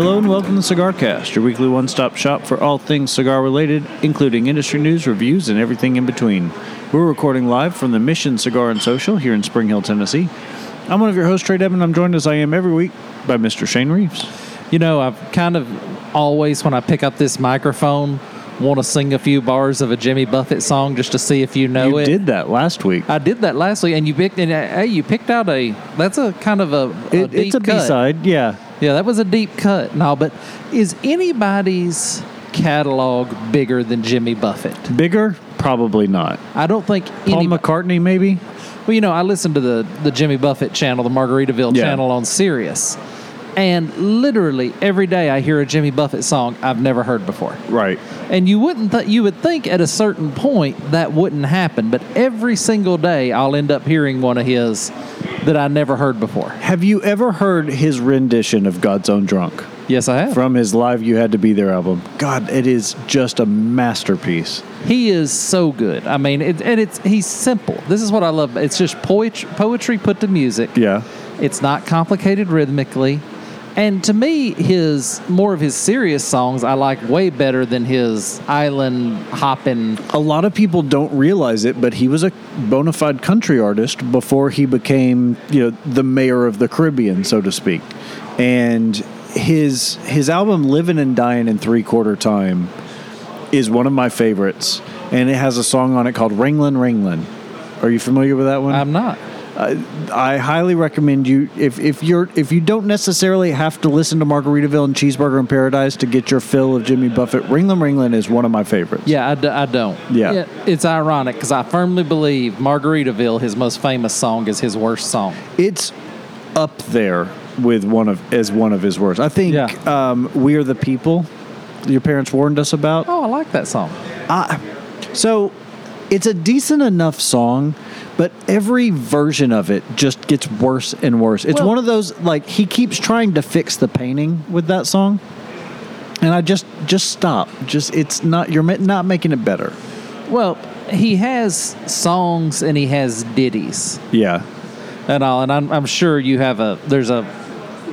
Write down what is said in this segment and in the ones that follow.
Hello and welcome to Cigar Cast, your weekly one-stop shop for all things cigar-related, including industry news, reviews, and everything in between. We're recording live from the Mission Cigar and Social here in Spring Hill, Tennessee. I'm one of your hosts, Trey Devin. I'm joined as I am every week by Mr. Shane Reeves. You know, I've kind of always, when I pick up this microphone, want to sing a few bars of a Jimmy Buffett song just to see if you know it. You did that last week. I did that last week, and you picked out a. That's a kind of a deep cut. It's a B-side, yeah. Yeah, that was a deep cut. No, but is anybody's catalog bigger than Jimmy Buffett? Bigger? Probably not. I don't think Paul McCartney, maybe? Well, you know, I listened to the Jimmy Buffett channel, the Margaritaville channel on Sirius, and literally every day I hear a Jimmy Buffett song I've never heard before. Right. And you would think at a certain point that wouldn't happen, but every single day I'll end up hearing one of his that I never heard before. Have you ever heard his rendition of God's Own Drunk? Yes, I have. From his live You Had To Be There album. God, it is just a masterpiece. He is so good. I mean, he's simple. This is what I love. It's just poetry put to music. Yeah. It's not complicated rhythmically. And to me, more of his serious songs I like way better than his island hopping. A lot of people don't realize it, but he was a bona fide country artist before he became, the mayor of the Caribbean, so to speak. And his album Living and Dying in Three Quarter Time is one of my favorites, and it has a song on it called Ringling, Ringling. Are you familiar with that one? I'm not. I highly recommend you, if you don't necessarily have to listen to Margaritaville and Cheeseburger in Paradise to get your fill of Jimmy Buffett, Ringling Ringling is one of my favorites. Yeah, I don't. Yeah. It's ironic because I firmly believe Margaritaville, his most famous song, is his worst song. It's up there with one of his worst. I think We Are the People, your parents warned us about. Oh, I like that song. So it's a decent enough song. But every version of it just gets worse and worse. It's one of those, like, he keeps trying to fix the painting with that song. And I just stop. You're not making it better. Well, he has songs and he has ditties. Yeah. And all. And I'm sure you have there's a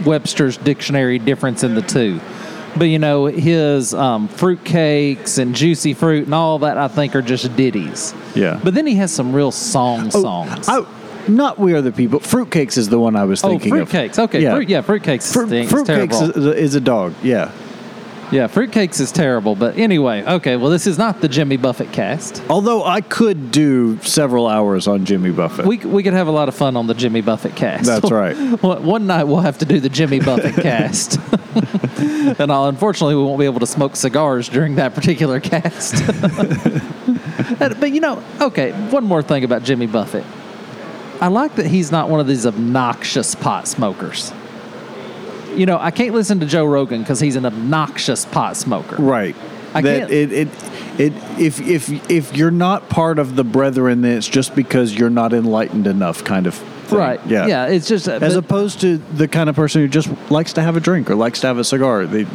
Webster's Dictionary difference in the two. But, his Fruitcakes and Juicy Fruit and all that, I think, are just ditties. Yeah. But then he has some real songs. Not We Are the People. Fruitcakes is the one I was thinking of. Oh, Fruitcakes. Okay. Yeah, Fruitcakes stinks. Fruitcakes is a dog. Yeah. Yeah, Fruitcakes is terrible. But anyway, okay, well, this is not the Jimmy Buffett cast. Although I could do several hours on Jimmy Buffett. We could have a lot of fun on the Jimmy Buffett cast. That's right. One night we'll have to do the Jimmy Buffett cast. And unfortunately, we won't be able to smoke cigars during that particular cast. But, one more thing about Jimmy Buffett. I like that he's not one of these obnoxious pot smokers. I can't listen to Joe Rogan because he's an obnoxious pot smoker. Right. If you're not part of the brethren, then it's just because you're not enlightened enough kind of thing. Right. Yeah. Yeah. It's just opposed to the kind of person who just likes to have a drink or likes to have a cigar. The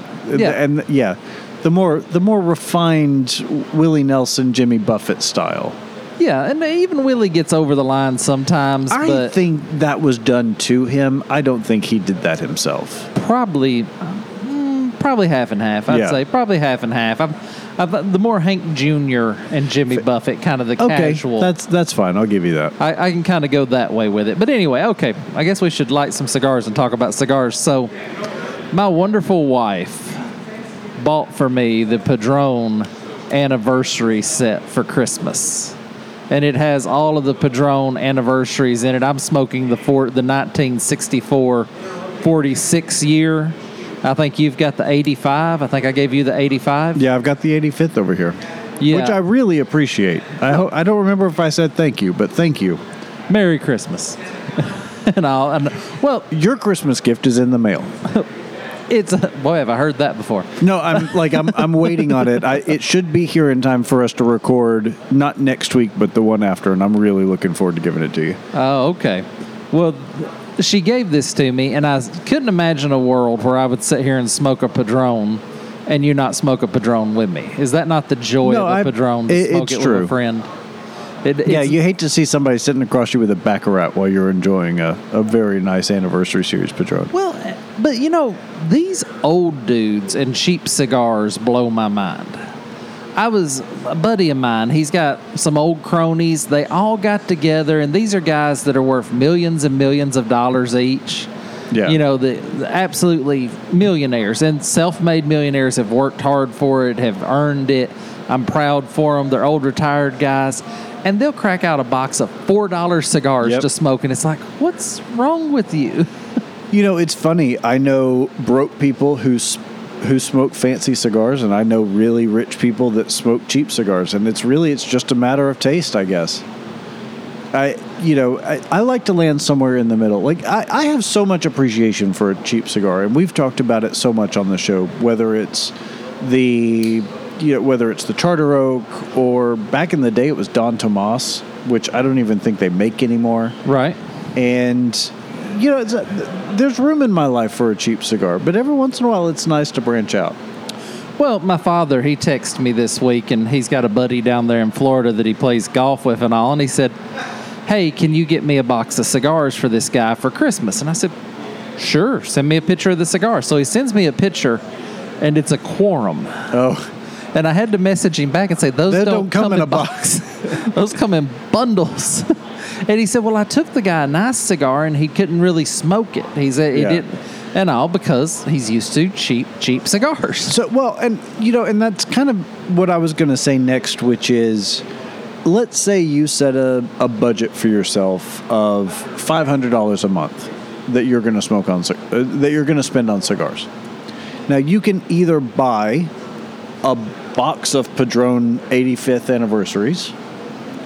more refined Willie Nelson, Jimmy Buffett style. Yeah, and even Willie gets over the line sometimes. I think that was done to him. I don't think he did that himself. Probably half and half, I'd say. Probably half and half. The more Hank Junior and Jimmy Buffett, kind of the casual. Okay, that's fine. I'll give you that. I can kind of go that way with it. But anyway, okay, I guess we should light some cigars and talk about cigars. So my wonderful wife bought for me the Padron Anniversary set for Christmas. And it has all of the Padron anniversaries in it. I'm smoking the 1964 46 year. I think you've got the 85. I think I gave you the 85. Yeah, I've got the 85th over here, which I really appreciate. I don't remember if I said thank you, but thank you. Merry Christmas. Your Christmas gift is in the mail. Boy, have I heard that before? No, I'm waiting on it. It should be here in time for us to record, not next week, but the one after, and I'm really looking forward to giving it to you. Oh, okay. Well, she gave this to me, and I couldn't imagine a world where I would sit here and smoke a Padron, and you not smoke a Padron with me. Is that not the joy of a Padron to smoke it with a friend? You hate to see somebody sitting across you with a Baccarat while you're enjoying a very nice anniversary series Padron. Well, But, you know, these old dudes and cheap cigars blow my mind. A buddy of mine, he's got some old cronies. They all got together, and these are guys that are worth millions and millions of dollars each. Yeah. You know, the absolutely millionaires, and self-made millionaires have worked hard for it, have earned it. I'm proud for them. They're old retired guys, and they'll crack out a box of $4 cigars to smoke, and it's like, what's wrong with you? You know, it's funny. I know broke people who smoke fancy cigars, and I know really rich people that smoke cheap cigars, and it's just a matter of taste, I guess. I like to land somewhere in the middle. Like, I have so much appreciation for a cheap cigar, and we've talked about it so much on the show, whether it's the Charter Oak, or back in the day it was Don Tomas, which I don't even think they make anymore. Right. And, you know, there's room in my life for a cheap cigar, but every once in a while it's nice to branch out. Well, my father, he texted me this week, and he's got a buddy down there in Florida that he plays golf with and all, and he said, hey, can you get me a box of cigars for this guy for Christmas? And I said, sure, send me a picture of the cigar. So he sends me a picture, and it's a Quorum. Oh. And I had to message him back and say, those don't come in a box. Those come in bundles. And he said, well, I took the guy a nice cigar, and he couldn't really smoke it. He said he didn't. And all because he's used to cheap cigars. So, well, and, you know, and that's kind of what I was going to say next, which is, let's say you set a budget for yourself of $500 a month that you're going to spend on cigars. Now, you can either buy a box of Padron 85th anniversaries,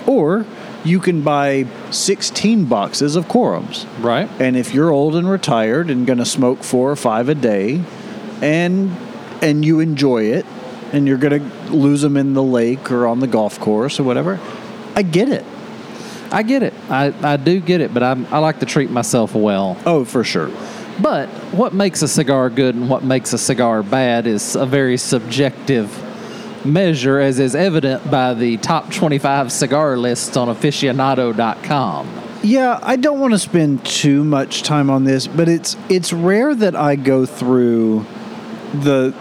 or you can buy 16 boxes of Quorums. Right. And if you're old and retired and going to smoke 4 or 5 a day, and you enjoy it, and you're going to lose them in the lake or on the golf course or whatever, I get it. I do get it, but I like to treat myself well. Oh, for sure. But what makes a cigar good and what makes a cigar bad is a very subjective measure, as is evident by the top 25 cigar lists on aficionado.com. Yeah, I don't want to spend too much time on this, but it's rare that I go through the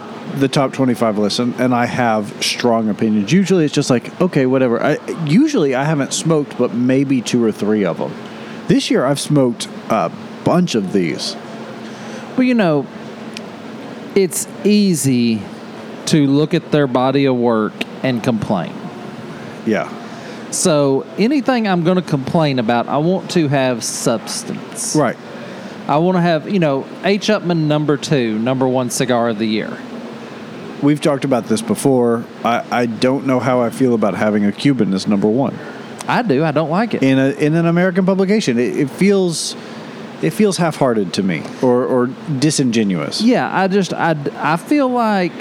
top 25 list and I have strong opinions. Usually it's just like, okay, whatever. I haven't smoked but maybe 2 or 3 of them. This year I've smoked a bunch of these. Well, you know, it's easy to look at their body of work and complain. Yeah. So anything I'm going to complain about, I want to have substance. Right. I want to have, you know, H. Upman number 1 cigar of the year. We've talked about this before. I don't know how I feel about having a Cuban as number 1. I do. I don't like it. In an American publication, it feels half-hearted to me, or disingenuous. Yeah, I feel like,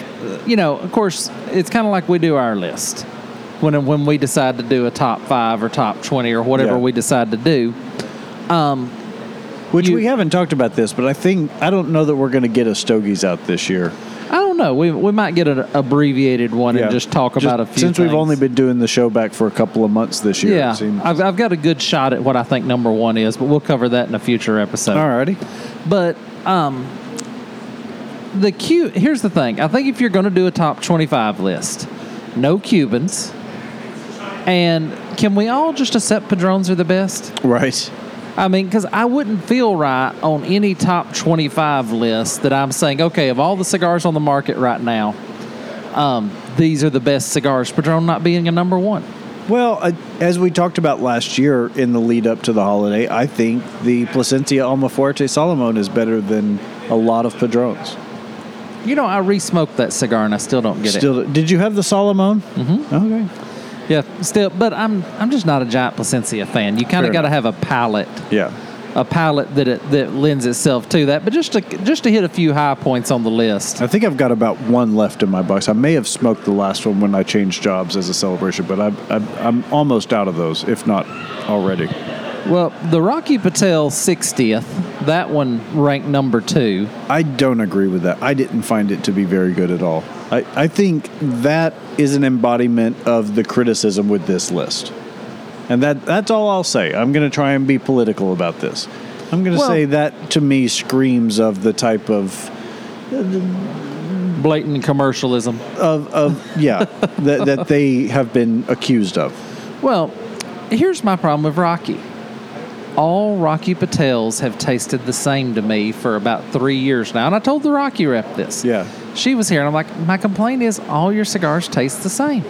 you know, of course, it's kind of like we do our list. When we decide to do a top 5 or top 20 or whatever we decide to do. We haven't talked about this, but I don't know that we're going to get a Stogies out this year. I don't know. We might get an abbreviated one and just talk about a few things. Since we've only been doing the show back for a couple of months this year. Yeah, I've got a good shot at what I think number 1 is, but we'll cover that in a future episode. All righty. But here's the thing. I think if you're going to do a top 25 list, no Cubans. And can we all just accept Padrons are the best? Right. I mean, because I wouldn't feel right on any top 25 list that I'm saying, okay, of all the cigars on the market right now, these are the best cigars, Padron not being a number 1. Well, as we talked about last year in the lead up to the holiday, I think the Plasencia Alma Fuerte Salomon is better than a lot of Padrons. You know, I re-smoked that cigar and I still don't get it. Did you have the Salomon? Mm-hmm. Okay. Yeah, still, but I'm just not a giant Plasencia fan. You kind of got to have a palate, that lends itself to that. But just to hit a few high points on the list, I think I've got about 1 left in my box. I may have smoked the last one when I changed jobs as a celebration, but I'm almost out of those, if not already. Well, the Rocky Patel 60th, that one ranked number 2. I don't agree with that. I didn't find it to be very good at all. I think that is an embodiment of the criticism with this list. And that's all I'll say. I'm going to try and be political about this. I'm going to say that, to me, screams of the type of... blatant commercialism. That they have been accused of. Well, here's my problem with Rocky. All Rocky Patels have tasted the same to me for about 3 years now. And I told the Rocky rep this. Yeah. She was here, and I'm like, my complaint is all your cigars taste the same.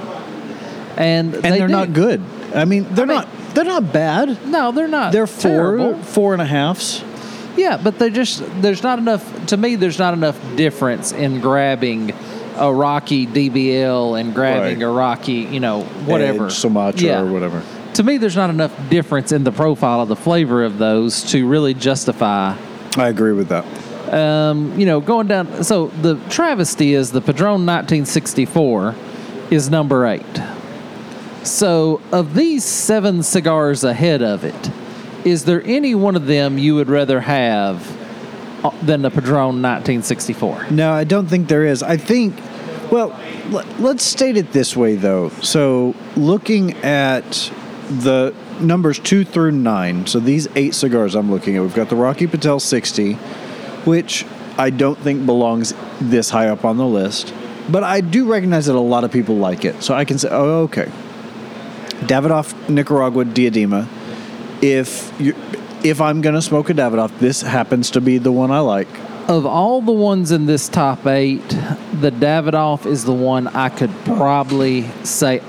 And they're not good. I mean, they're not bad. No, they're not. They're four and a halves. Yeah, but they just, there's not enough, to me, there's not enough difference in grabbing a Rocky DBL and grabbing a Rocky, whatever. Edge, Sumatra or whatever. To me, there's not enough difference in the profile of the flavor of those to really justify. I agree with that. Going down, so the travesty is the Padron 1964 is number 8. So of these 7 cigars ahead of it, is there any one of them you would rather have than the Padron 1964? No, I don't think there is. I think, let's state it this way, though. So looking at the numbers 2 through 9, so these 8 cigars I'm looking at, we've got the Rocky Patel 60, which I don't think belongs this high up on the list, but I do recognize that a lot of people like it. So I can say, Davidoff Nicaragua Diadema. If I'm going to smoke a Davidoff, this happens to be the one I like. Of all the ones in this top 8, the Davidoff is the one I could probably say,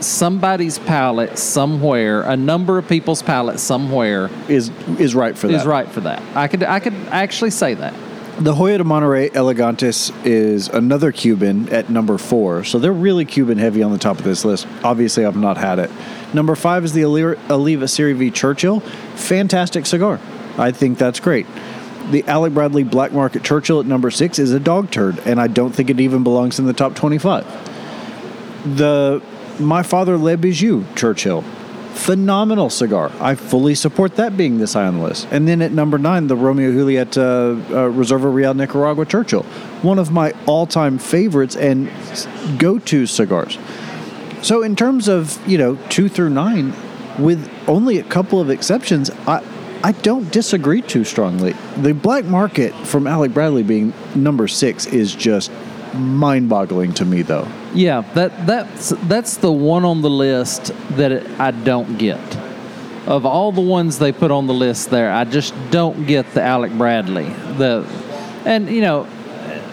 somebody's palate somewhere, a number of people's palate somewhere is right for that. I could actually say that. The Joya de Monterrey Elegantes is another Cuban at number 4, so they're really Cuban heavy on the top of this list. Obviously, I've not had it. Number 5 is the Oliva Serie V Churchill. Fantastic cigar. I think that's great. The Alec Bradley Black Market Churchill at number 6 is a dog turd, and I don't think it even belongs in the top 25. The My Father Le Bijou Churchill, phenomenal cigar. I fully support that being this high on the list. And then at number 9, the Romeo Juliet Reserva Real Nicaragua Churchill, one of my all-time favorites and go-to cigars. So in terms of, 2 through 9, with only a couple of exceptions, I don't disagree too strongly. The Black Market from Alec Bradley being number 6 is just mind-boggling to me, though. Yeah, that's the one on the list that I don't get. Of all the ones they put on the list there, I just don't get the Alec Bradley.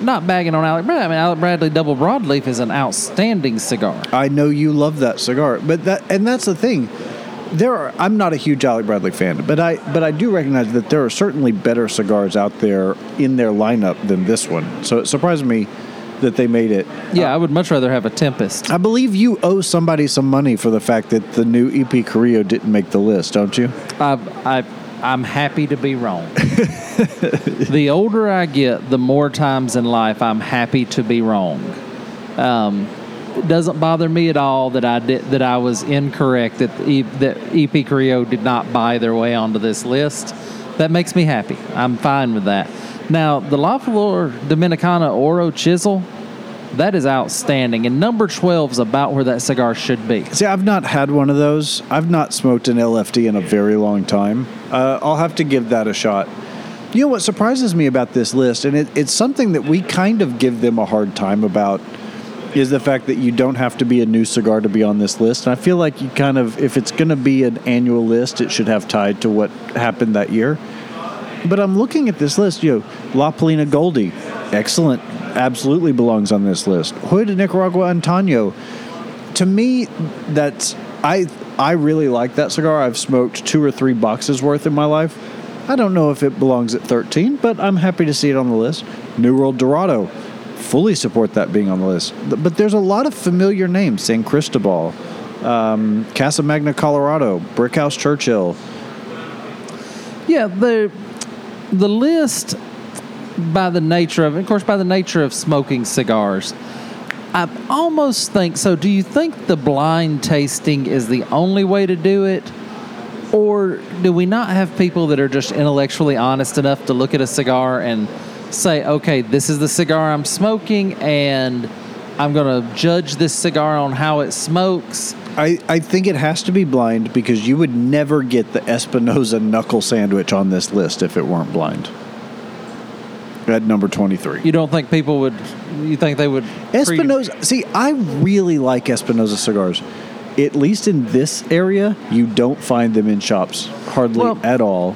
Not bagging on Alec Bradley. I mean, Alec Bradley Double Broadleaf is an outstanding cigar. I know you love that cigar, but that's the thing. I'm not a huge Alec Bradley fan, but I do recognize that there are certainly better cigars out there in their lineup than this one. So it surprised me that they made it. Yeah, I would much rather have a Tempest. I believe you owe somebody some money for the fact that the new EP Carrillo didn't make the list, don't you? I'm happy to be wrong. The older I get, the more times in life I'm happy to be wrong. It doesn't bother me at all that I was incorrect, that EP Carrillo did not buy their way onto this list. That makes me happy. I'm fine with that. Now, the La Flor Dominicana Oro Chisel, that is outstanding. And number 12 is about where that cigar should be. See, I've not had one of those. I've not smoked an LFD in a very long time. I'll have to give that a shot. You know what surprises me about this list, and it's something that we kind of give them a hard time about, is the fact that you don't have to be a new cigar to be on this list. And I feel like you kind of, if it's going to be an annual list, it should have tied to what happened that year. But I'm looking at this list, La Palina Goldie, excellent, absolutely belongs on this list. Joya de Nicaragua Antaño, to me, I really like that cigar. I've smoked 2 or 3 boxes worth in my life. I don't know if it belongs at 13, but I'm happy to see it on the list. New World Dorado, fully support that being on the list. But there's a lot of familiar names, San Cristobal, Casa Magna Colorado, Brickhouse Churchill. Yeah, the list, by the nature of smoking cigars, I almost think, so do you think the blind tasting is the only way to do it? Or do we not have people that are just intellectually honest enough to look at a cigar and say, this is the cigar I'm smoking, and I'm going to judge this cigar on how it smokes? I think it has to be blind because you would never get the Espinosa knuckle sandwich on this list if it weren't blind. At number 23. You don't think people would... You think they would... Espinosa... See, I really like Espinosa cigars. At least in this area, you don't find them in shops hardly at all.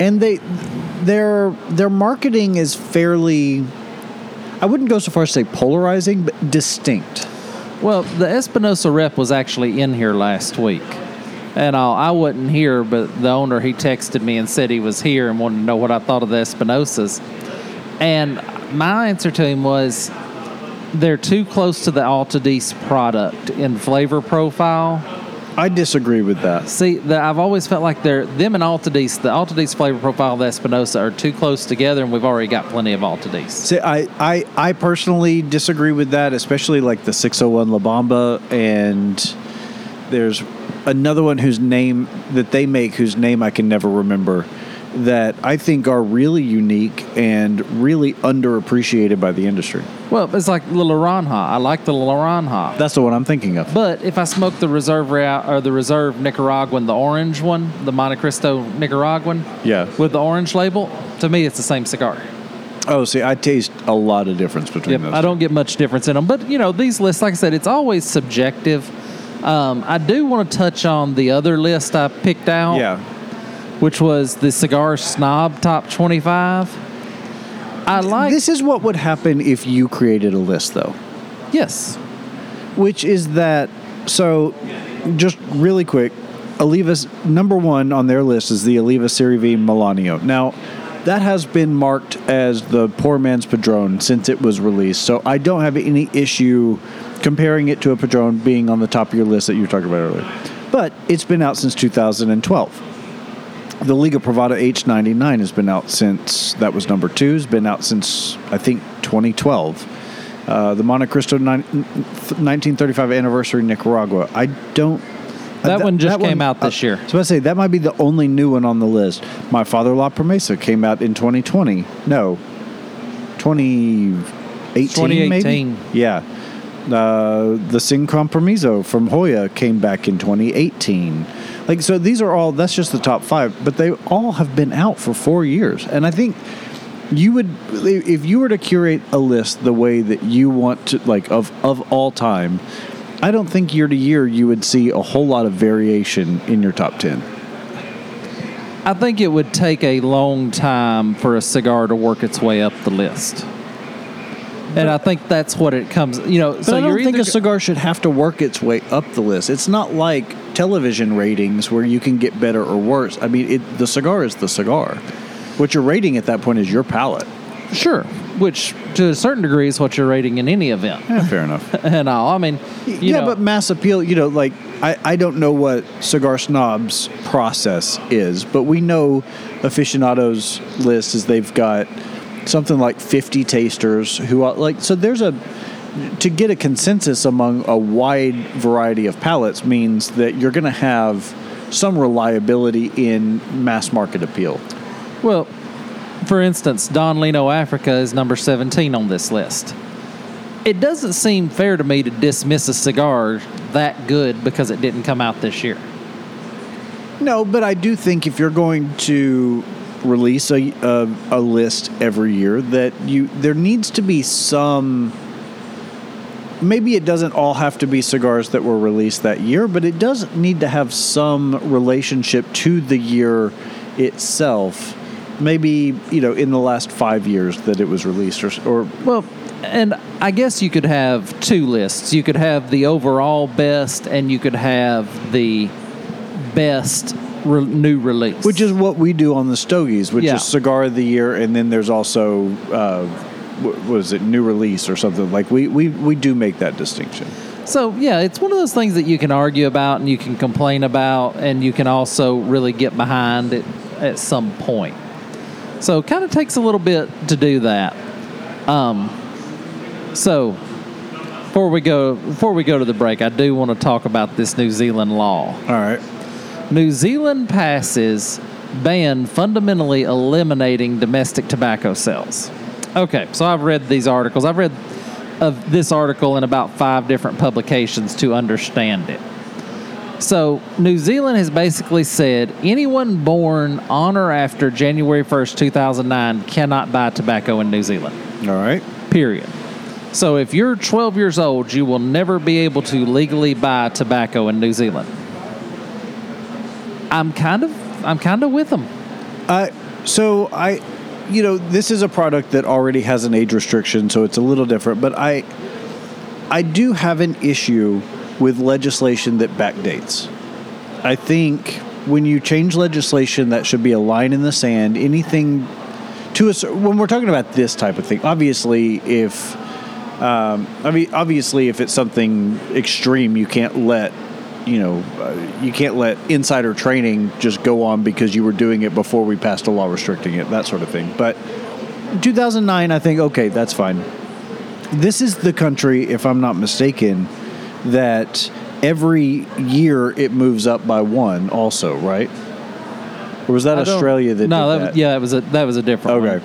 And their marketing is fairly... I wouldn't go so far as to say polarizing, but distinct. Well, the Espinosa rep was actually in here last week. And I wasn't here, but the owner, he texted me and said he was here and wanted to know what I thought of the Espinosas. And my answer to him was, they're too close to the Altadis product in flavor profile. I disagree with that. See, I've always felt like them and Altadis, the Altadis flavor profile of the Espinosa are too close together, and we've already got plenty of Altadis. See, I personally disagree with that, especially like the 601 La Bamba, and there's another one whose name that they make, whose name I can never remember, that I think are really unique and really underappreciated by the industry. Well, it's like the Laranja. I like the Laranja. That's the one I'm thinking of. But if I smoke the Reserve or the Reserve Nicaraguan, the orange one, the Monte Cristo Nicaraguan, with the orange label, to me it's the same cigar. Oh, see, I taste a lot of difference between those. I don't get much difference in them. But, you know, these lists, like I said, it's always subjective. I do want to touch on the other list I picked out. Yeah. Which was the Cigar Snob Top 25. This is what would happen if you created a list, though. Yes. Which is that... So, just really quick, Oliva's number one on their list is the Oliva Serie V Milano. Now, that has been marked as the poor man's Padron since it was released, so I don't have any issue comparing it to a Padron being on the top of your list that you were talking about earlier. But it's been out since 2012. The Liga Privada H99 has been out since, that was number two, has been out since, I think, 2012. The Monte Cristo 1935 Anniversary Nicaragua. I don't... That one just came out this year. I was about to say, that might be the only new one on the list. My Father La Promesa came out in 2020. No. 2018, maybe? Yeah. The Sin Compromiso from Hoya came back in 2018. Like, so these are all, that's just the top five, but they all have been out for 4 years. And I think you would, if you were to curate a list the way that you want to, like, of all time, I don't think year to year you would see a whole lot of variation in your top 10. I think it would take a long time for a cigar to work its way up the list. And I think that's what it comes, you know. But so I don't think a cigar should have to work its way up the list. It's not like television ratings where you can get better or worse. I mean, the cigar is the cigar. What you're rating at that point is your palate. Sure, which to a certain degree is what you're rating in any event. Yeah, fair enough. And I mean, you know, but mass appeal, you know, like I don't know what Cigar Snob's process is, but we know Aficionado's list is they've got something like 50 tasters who are like, so there's to get a consensus among a wide variety of palettes means that you're going to have some reliability in mass market appeal. Well, for instance, Don Lino Africa is number 17 on this list. It doesn't seem fair to me to dismiss a cigar that good because it didn't come out this year. No, but I do think if you're going to release a list every year, that there needs to be some, maybe it doesn't all have to be cigars that were released that year, but it does need to have some relationship to the year itself. Maybe, you know, in the last 5 years that it was released or well, and I guess you could have two lists. You could have the overall best and you could have the best new release, which is what we do on the Stogies, which is cigar of the year, and then there's also new release or something. Like we do make that distinction. So yeah, it's one of those things that you can argue about and you can complain about, and you can also really get behind it at some point. So it kind of takes a little bit to do that. So before we go to the break, I do want to talk about this New Zealand law. All right. New Zealand passes ban fundamentally eliminating domestic tobacco sales. Okay, so I've read these articles. I've read of this article in about 5 different publications to understand it. So New Zealand has basically said anyone born on or after January 1st, 2009 cannot buy tobacco in New Zealand. All right. Period. So if you're 12 years old, you will never be able to legally buy tobacco in New Zealand. I'm kind of with them. So this is a product that already has an age restriction, so it's a little different. But I do have an issue with legislation that backdates. I think when you change legislation, that should be a line in the sand. Anything to us when we're talking about this type of thing. Obviously, if it's something extreme, you can't let. You can't let insider training just go on because you were doing it before we passed a law restricting it, that sort of thing. But 2009, I think, okay, that's fine. This is the country, if I'm not mistaken, that every year it moves up by one also, right? Or was that Australia that did that? Yeah, that was a different one. Okay.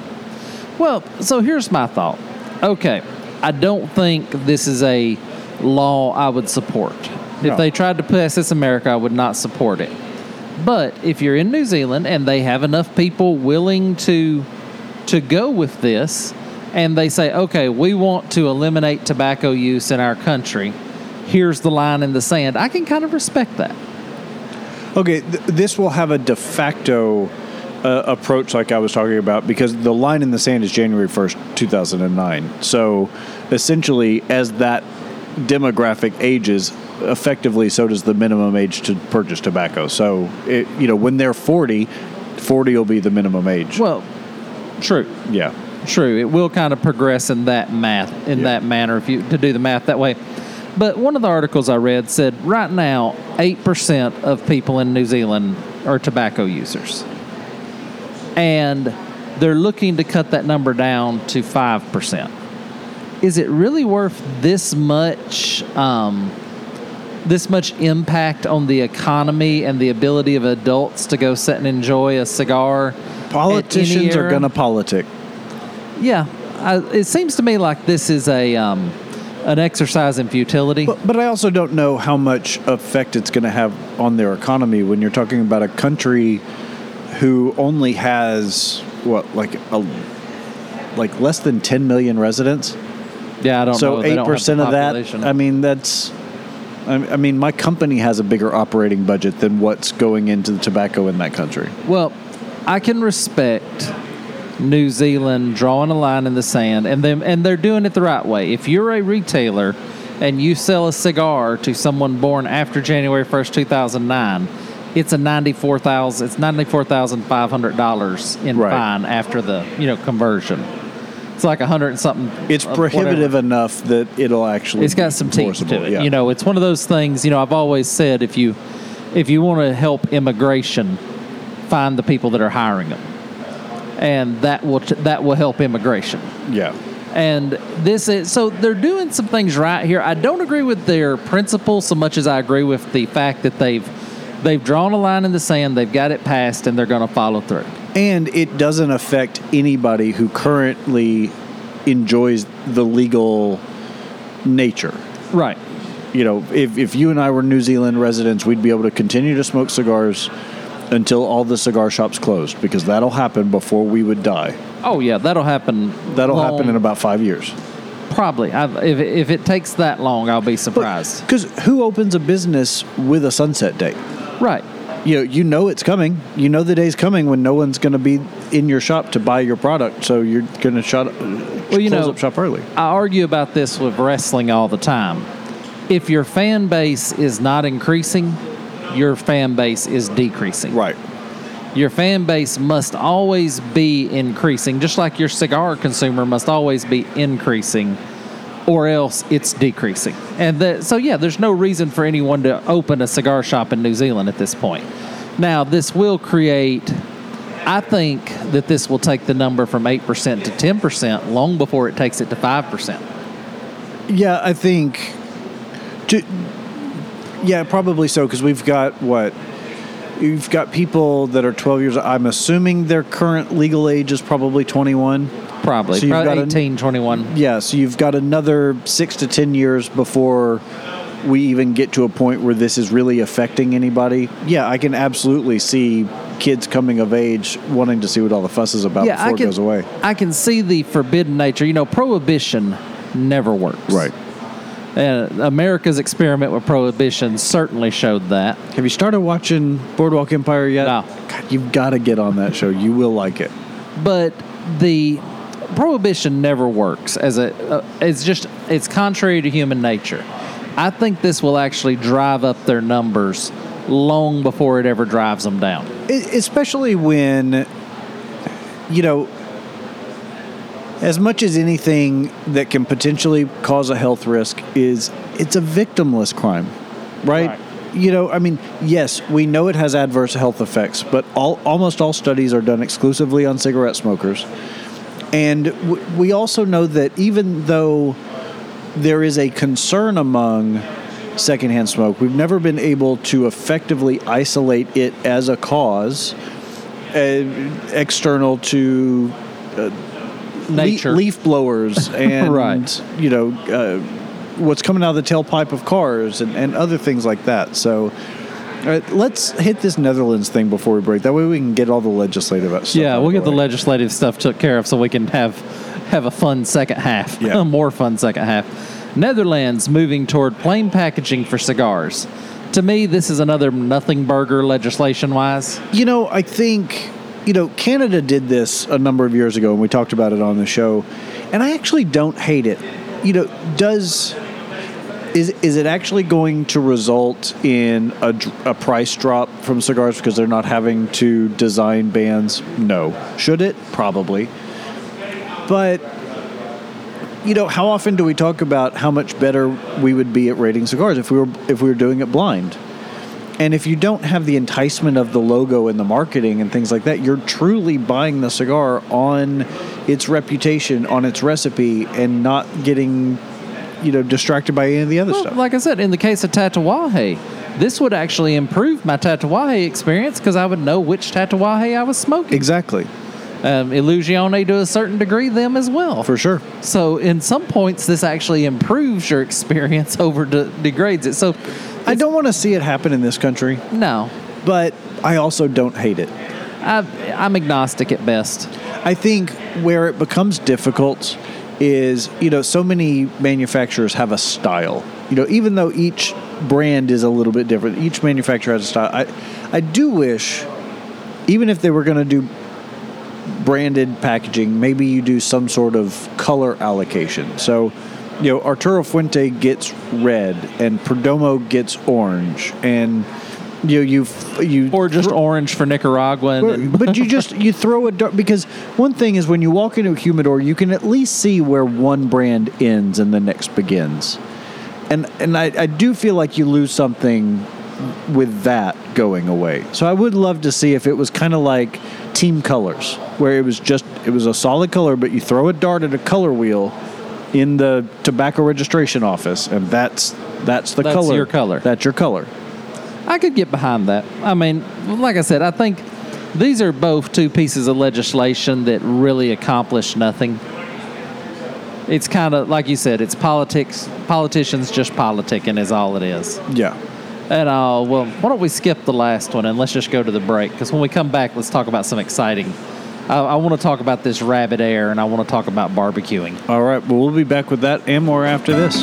Well, so here's my thought. Okay, I don't think this is a law I would support. If they tried to pass this in America, I would not support it. But if you're in New Zealand and they have enough people willing to go with this, and they say, okay, we want to eliminate tobacco use in our country, here's the line in the sand, I can kind of respect that. Okay, this will have a de facto approach like I was talking about, because the line in the sand is January 1st, 2009. So essentially, as that demographic ages, effectively so does the minimum age to purchase tobacco. So when they're 40 will be the minimum age. Well, true, it will kind of progress in that math that manner if you to do the math that way. But one of the articles I read said right now 8% of people in New Zealand are tobacco users, and they're looking to cut that number down to 5%. Is it really worth this much impact on the economy and the ability of adults to go sit and enjoy a cigar? Politicians are going to politic. Yeah. It seems to me like this is an exercise in futility. But I also don't know how much effect it's going to have on their economy when you're talking about a country who only has, less than 10 million residents? Yeah, I don't know. So 8% of that, my company has a bigger operating budget than what's going into the tobacco in that country. Well, I can respect New Zealand drawing a line in the sand, and they're doing it the right way. If you're a retailer and you sell a cigar to someone born after January 1st, 2009, it's $94,500 in fine after the conversion. It's like 100 and something. It's prohibitive enough that it'll actually. It's got some teeth to it. Yeah. It's one of those things. I've always said if you want to help immigration, find the people that are hiring them, and that will help immigration. Yeah. And this is so they're doing some things right here. I don't agree with their principle so much as I agree with the fact that they've drawn a line in the sand, they've got it passed, and they're going to follow through. And it doesn't affect anybody who currently enjoys the legal nature. Right. If you and I were New Zealand residents, we'd be able to continue to smoke cigars until all the cigar shops closed, because that'll happen before we would die. Oh, yeah, that'll happen. That'll happen in about 5 years. Probably. If it takes that long, I'll be surprised. Because who opens a business with a sunset date? Right. You know it's coming. You know the day's coming when no one's going to be in your shop to buy your product, so you're going to close up shop early. I argue about this with wrestling all the time. If your fan base is not increasing, your fan base is decreasing. Right. Your fan base must always be increasing, just like your cigar consumer must always be increasing, or else it's decreasing. And there's no reason for anyone to open a cigar shop in New Zealand at this point. Now, this will create, I think that this will take the number from 8% to 10% long before it takes it to 5%. Yeah, I think, probably so, because you've got people that are 12 years old. I'm assuming their current legal age is probably 21. Probably. So probably 18, 21. Yeah, so you've got another 6 to 10 years before we even get to a point where this is really affecting anybody, yeah, I can absolutely see kids coming of age wanting to see what all the fuss is about before it goes away. I can see the forbidden nature. You know, prohibition never works. Right. And America's experiment with prohibition certainly showed that. Have you started watching Boardwalk Empire yet? No. God, you've got to get on that show. You will like it. But the prohibition never works. As it's contrary to human nature. I think this will actually drive up their numbers long before it ever drives them down. Especially when, you know, as much as anything that can potentially cause a health risk it's a victimless crime, right? You know, I mean, yes, we know it has adverse health effects, but almost all studies are done exclusively on cigarette smokers. And we also know that even though there is a concern among secondhand smoke, we've never been able to effectively isolate it as a cause external to nature, leaf blowers, and right. You know, what's coming out of the tailpipe of cars and other things like that. So. All right, let's hit this Netherlands thing before we break. That way we can get all the legislative stuff. Yeah, we'll get the legislative stuff took care of so we can have a fun second half, yeah. A more fun second half. Netherlands moving toward plain packaging for cigars. To me, this is another nothing burger legislation-wise. You know, I think, you know, Canada did this a number of years ago, and we talked about it on the show, and I actually don't hate it. You know, Is it actually going to result in a price drop from cigars because they're not having to design bans? No. Should it? Probably. But, you know, how often do we talk about how much better we would be at rating cigars if we were doing it blind? And if you don't have the enticement of the logo and the marketing and things like that, you're truly buying the cigar on its reputation, on its recipe, and not getting... you know, distracted by any of the other stuff. Like I said, in the case of Tatuaje, this would actually improve my Tatuaje experience because I would know which Tatuaje I was smoking. Exactly. Illusione to a certain degree, them as well. For sure. So, in some points, this actually improves your experience over degrades it. So, I don't want to see it happen in this country. No. But I also don't hate it. I'm agnostic at best. I think where it becomes difficult is, you know, so many manufacturers have a style. You know, even though each brand is a little bit different, each manufacturer has a style. I do wish, even if they were going to do branded packaging, maybe you do some sort of color allocation. So, you know, Arturo Fuente gets red, and Perdomo gets orange, and... orange for Nicaraguan. But you throw a dark, because one thing is when you walk into a humidor, you can at least see where one brand ends and the next begins. And I do feel like you lose something with that going away. So I would love to see if it was kind of like team colors, where it was a solid color, but you throw a dart at a color wheel in the tobacco registration office, and that's color. That's your color. That's your color. I could get behind that. I mean, like I said, I think these are both two pieces of legislation that really accomplish nothing. It's kind of, like you said, it's politics. Politicians just politicking is all it is. Yeah. And, well, why don't we skip the last one and let's just go to the break? Because when we come back, let's talk about some exciting. I want to talk about this rabbit air, and I want to talk about barbecuing. All right. Well, we'll be back with that and more after this.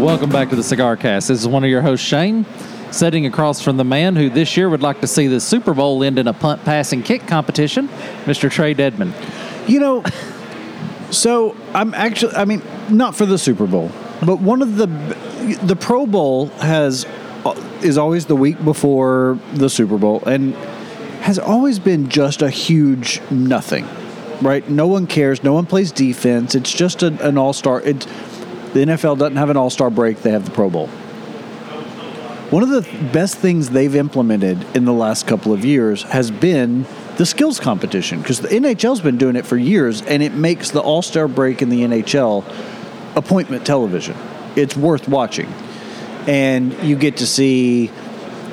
Welcome back to the Cigar Cast. This is one of your hosts, Shane, sitting across from the man who this year would like to see the Super Bowl end in a punt, pass, and kick competition, Mr. Trey Devin. You know, so I'm actually, I mean, not for the Super Bowl, but one of the Pro Bowl is always the week before the Super Bowl and has always been just a huge nothing, right? No one cares. No one plays defense. It's just an all-star. It's... The NFL doesn't have an all-star break. They have the Pro Bowl. One of the best things they've implemented in the last couple of years has been the skills competition, because the NHL's been doing it for years, and it makes the All-Star break in the NHL appointment television. It's worth watching. And you get to see,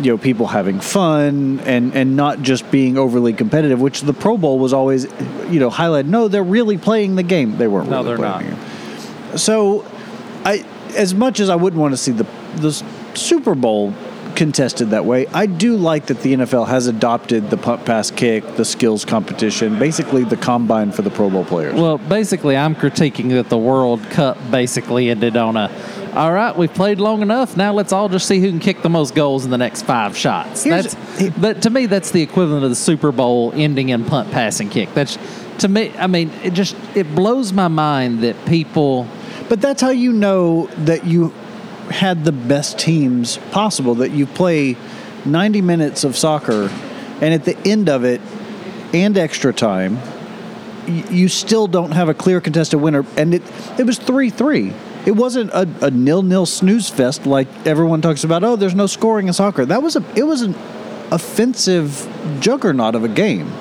you know, people having fun and not just being overly competitive, which the Pro Bowl was always, you know, highlighted. No, they're really playing the game. They weren't. No, really they're playing not. The game. So, as much as I wouldn't want to see the Super Bowl contested that way, I do like that the NFL has adopted the punt, pass, kick, the skills competition, basically the combine for the Pro Bowl players. Well, basically, I'm critiquing that the World Cup basically ended on a, all right, we've played long enough. Now let's all just see who can kick the most goals in the next 5 shots. But to me, that's the equivalent of the Super Bowl ending in punt, pass, and kick. That's, to me, I mean, it blows my mind that people. But that's how you know that you had the best teams possible, that you play 90 minutes of soccer, and at the end of it, and extra time, you still don't have a clear contested winner. And it was 3-3. It wasn't a 0-0 snooze fest like everyone talks about. Oh, there's no scoring in soccer. It was an offensive juggernaut of a game,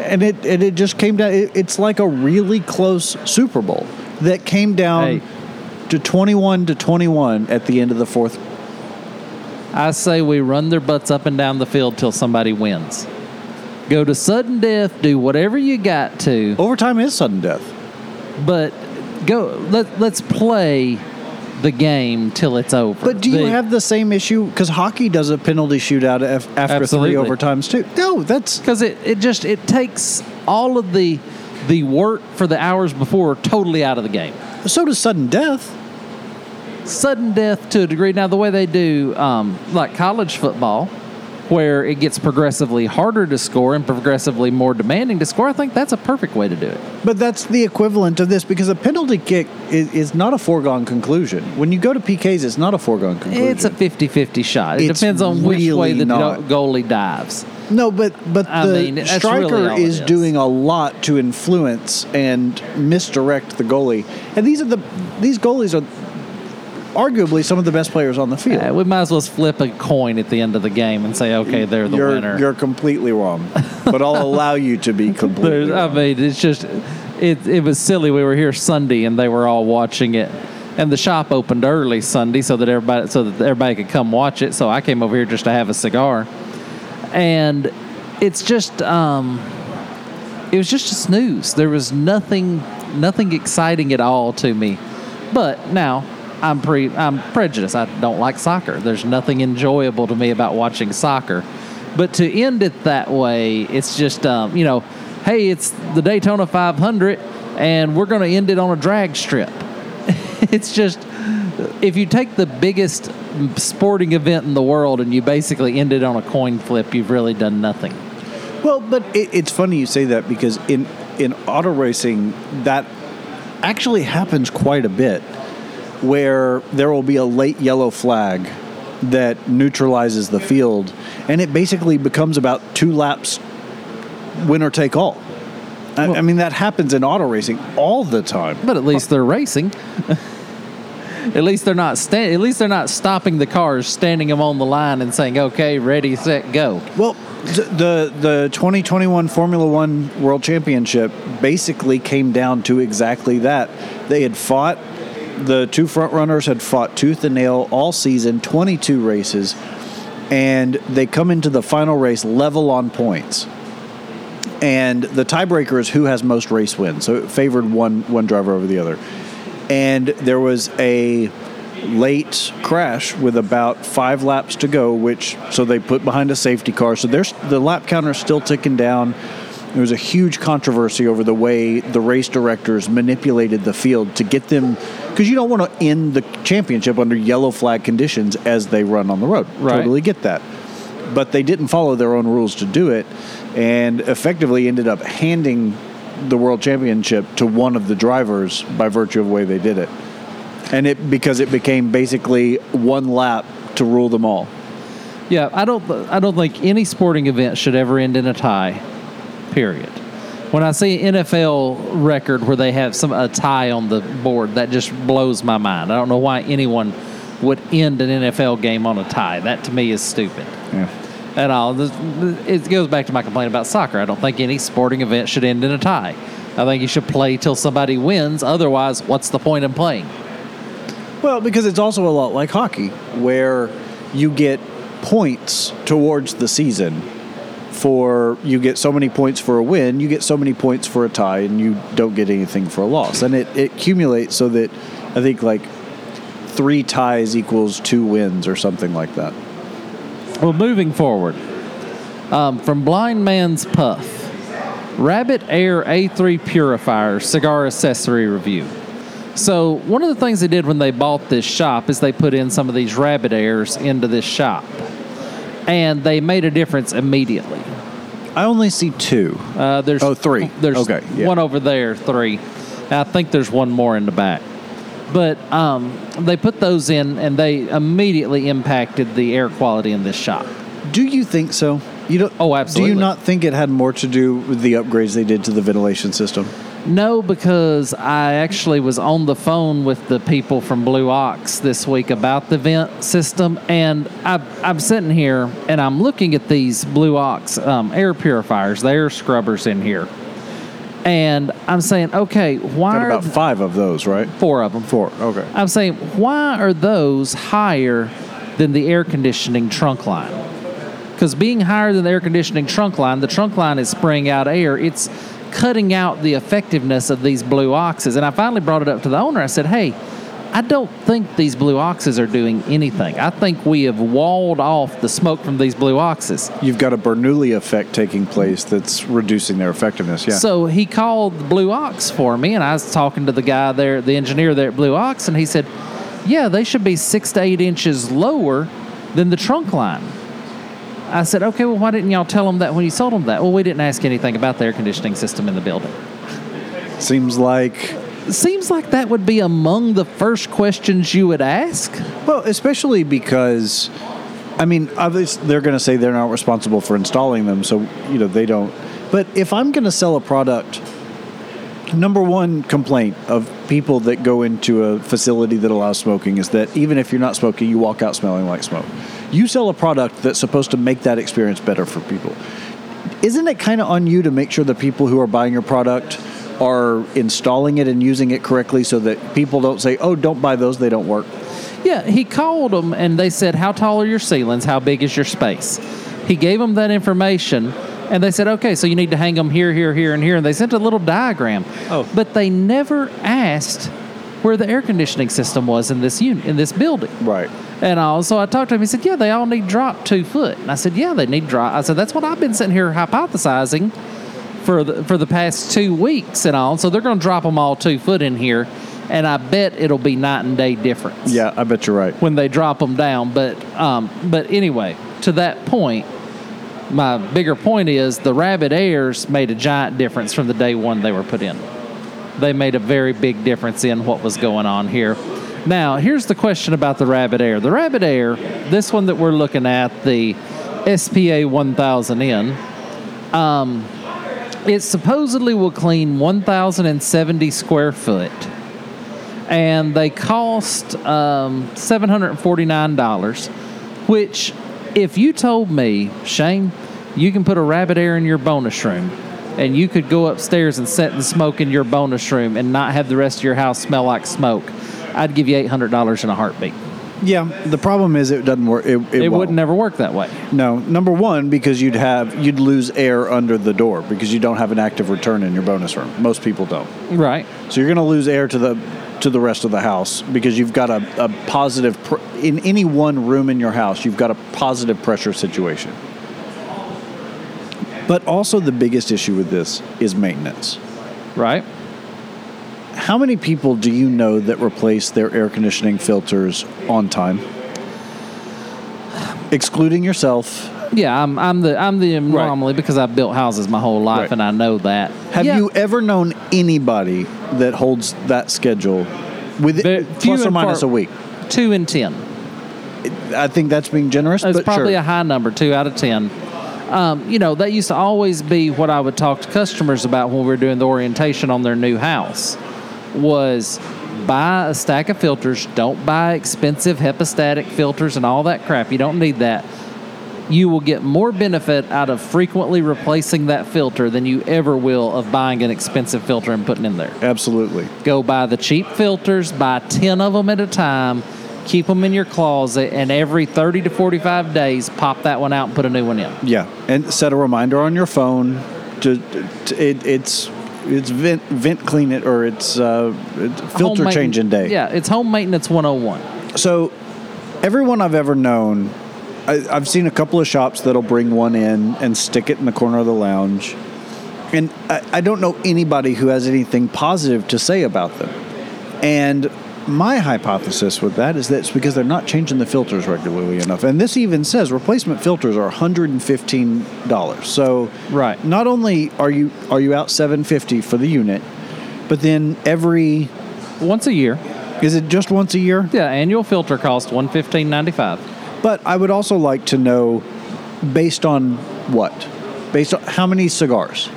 and it just came down. It's like a really close Super Bowl that came down to 21-21 at the end of the fourth. I say we run their butts up and down the field till somebody wins. Go to sudden death. Do whatever you got to. Overtime is sudden death, but. Let's play the game till it's over. But do you have the same issue? Because hockey does a penalty shootout after absolutely. 3 overtimes too. No, that's because it just takes all of the work for the hours before totally out of the game. So does sudden death. Sudden death to a degree. Now the way they do like college football, where it gets progressively harder to score and progressively more demanding to score, I think that's a perfect way to do it. But that's the equivalent of this, because a penalty kick is not a foregone conclusion. When you go to PKs, it's not a foregone conclusion. It's a 50-50 shot. It depends on really which way the goalie dives. No, but the striker really is doing a lot to influence and misdirect the goalie. And these goalies are arguably some of the best players on the field. We might as well flip a coin at the end of the game and say, okay, they're the winner. You're completely wrong, but I'll allow you to be completely wrong. I mean, it's just, it was silly. We were here Sunday, and they were all watching it. And the shop opened early Sunday so that everybody could come watch it. So I came over here just to have a cigar. And it's just, it was just a snooze. There was nothing exciting at all to me. But now, I'm prejudiced. I don't like soccer. There's nothing enjoyable to me about watching soccer. But to end it that way, it's just, you know, hey, it's the Daytona 500, and we're going to end it on a drag strip. It's just, if you take the biggest sporting event in the world and you basically end it on a coin flip, you've really done nothing. Well, but it's funny you say that, because in auto racing, that actually happens quite a bit, where there will be a late yellow flag that neutralizes the field, and it basically becomes about 2 laps win or take all. Well, I mean, that happens in auto racing all the time. But at least they're racing. At least they're not stopping the cars, standing them on the line and saying, okay, ready, set, go. Well, the 2021 Formula One World Championship basically came down to exactly that. They had fought. The 2 front runners had fought tooth and nail all season, 22 races, and they come into the final race level on points. And the tiebreaker is who has most race wins, so it favored one driver over the other. And there was a late crash with about 5 laps to go, so they put behind a safety car. So the lap counter is still ticking down. There was a huge controversy over the way the race directors manipulated the field to get them, because you don't want to end the championship under yellow flag conditions as they run on the road. Right. Totally get that. But they didn't follow their own rules to do it, and effectively ended up handing the world championship to one of the drivers by virtue of the way they did it. And because it became basically one lap to rule them all. Yeah, I don't think any sporting event should ever end in a tie. Period. When I see an NFL record where they have a tie on the board, that just blows my mind. I don't know why anyone would end an NFL game on a tie. That to me is stupid. Yeah. at all. It goes back to my complaint about soccer. I don't think any sporting event should end in a tie. I think you should play till somebody wins. Otherwise, what's the point in playing? Well, because it's also a lot like hockey, where you get points towards the season. You get so many points for a win, you get so many points for a tie, and you don't get anything for a loss. And it accumulates so that I think like 3 ties equals 2 wins or something like that. Well, moving forward, from Blind Man's Puff, Rabbit Air A3 Purifier Cigar Accessory Review. So one of the things they did when they bought this shop is they put in some of these Rabbit Airs into this shop, and they made a difference immediately. I only see 2. There's 3. There's okay, yeah. One over there, 3. And I think there's one more in the back. But they put those in, and they immediately impacted the air quality in this shop. Do you think so? You don't? Oh, absolutely. Do you not think it had more to do with the upgrades they did to the ventilation system? No, because I actually was on the phone with the people from Blue Ox this week about the vent system, and I'm sitting here, and I'm looking at these Blue Ox air purifiers, the air scrubbers in here. And I'm saying, okay, why got about 5 of those, right? 4 of them. 4, okay. I'm saying, why are those higher than the air conditioning trunk line? Because being higher than the air conditioning trunk line, the trunk line is spraying out air. It's cutting out the effectiveness of these Blue Oxes. And I finally brought it up to the owner. I said, hey, I don't think these Blue Oxes are doing anything. I think we have walled off the smoke from these Blue Oxes. You've got a Bernoulli effect taking place that's reducing their effectiveness, yeah. So he called the Blue Ox for me, and I was talking to the guy there, the engineer there at Blue Ox, and he said, yeah, they should be 6 to 8 inches lower than the trunk line. I said, okay, well, why didn't y'all tell them that when you sold them that? Well, we didn't ask anything about the air conditioning system in the building. Seems like that would be among the first questions you would ask. Well, especially because, I mean, obviously they're going to say they're not responsible for installing them, so, you know, they don't. But if I'm going to sell a product, number one complaint of people that go into a facility that allows smoking is that even if you're not smoking, you walk out smelling like smoke. You sell a product that's supposed to make that experience better for people. Isn't it kind of on you to make sure the people who are buying your product are installing it and using it correctly so that people don't say, oh, don't buy those, they don't work? Yeah, he called them and they said, how tall are your ceilings? How big is your space? He gave them that information and they said, okay, so you need to hang them here, here, here, and here. And they sent a little diagram. Oh. But they never asked where the air conditioning system was in this unit, in this building. Right. And also I talked to him, he said, yeah, they all need drop 2 foot. And I said, yeah, they need drop. I said, that's what I've been sitting here hypothesizing for the past 2 weeks and all. So they're going to drop them all 2 foot in here, and I bet it'll be night and day difference. Yeah, I bet you're right. When they drop them down. But anyway, to that point, my bigger point is the Rabbit Airs made a giant difference from the day one they were put in. They made a very big difference in what was going on here. Now, here's the question about the Rabbit Air. The Rabbit Air, this one that we're looking at, the SPA 1000N, it supposedly will clean 1,070 square foot, and they cost $749, which if you told me, Shane, you can put a Rabbit Air in your bonus room, and you could go upstairs and set and smoke in your bonus room and not have the rest of your house smell like smoke, I'd give you $800 in a heartbeat. Yeah, the problem is it doesn't work. It wouldn't ever work that way. No, number one, because you'd lose air under the door because you don't have an active return in your bonus room. Most people don't. Right. So you're going to lose air to the rest of the house because you've got a positive in any one room in your house. You've got a positive pressure situation. But also the biggest issue with this is maintenance. Right. How many people do you know that replace their air conditioning filters on time? Excluding yourself. Yeah, I'm the anomaly, right, because I've built houses my whole life, right, and I know that. Have you ever known anybody that holds that schedule with plus or minus a week? 2 in 10. I think that's being generous. It's probably a high number, 2 out of 10. You know, that used to always be what I would talk to customers about when we were doing the orientation on their new house. Was buy a stack of filters. Don't buy expensive hepastatic filters and all that crap. You don't need that. you will get more benefit out of frequently replacing that filter than you ever will of buying an expensive filter and putting in there. Absolutely. Go buy the cheap filters, buy 10 of them at a time, keep them in your closet, and every 30 to 45 days, pop that one out and put a new one in. Yeah, and set a reminder on your phone. It's vent clean it, or it's filter changing day. Yeah, it's home maintenance 101. So everyone I've ever known, I've seen a couple of shops that'll bring one in and stick it in the corner of the lounge. And I don't know anybody who has anything positive to say about them. And my hypothesis with that is that it's because they're not changing the filters regularly enough. And this even says replacement filters are $115. So right. Not only are you out $750 for the unit, but then once a year. Is it just once a year? Yeah, annual filter cost $115.95. But I would also like to know, based on what? Based on how many cigars?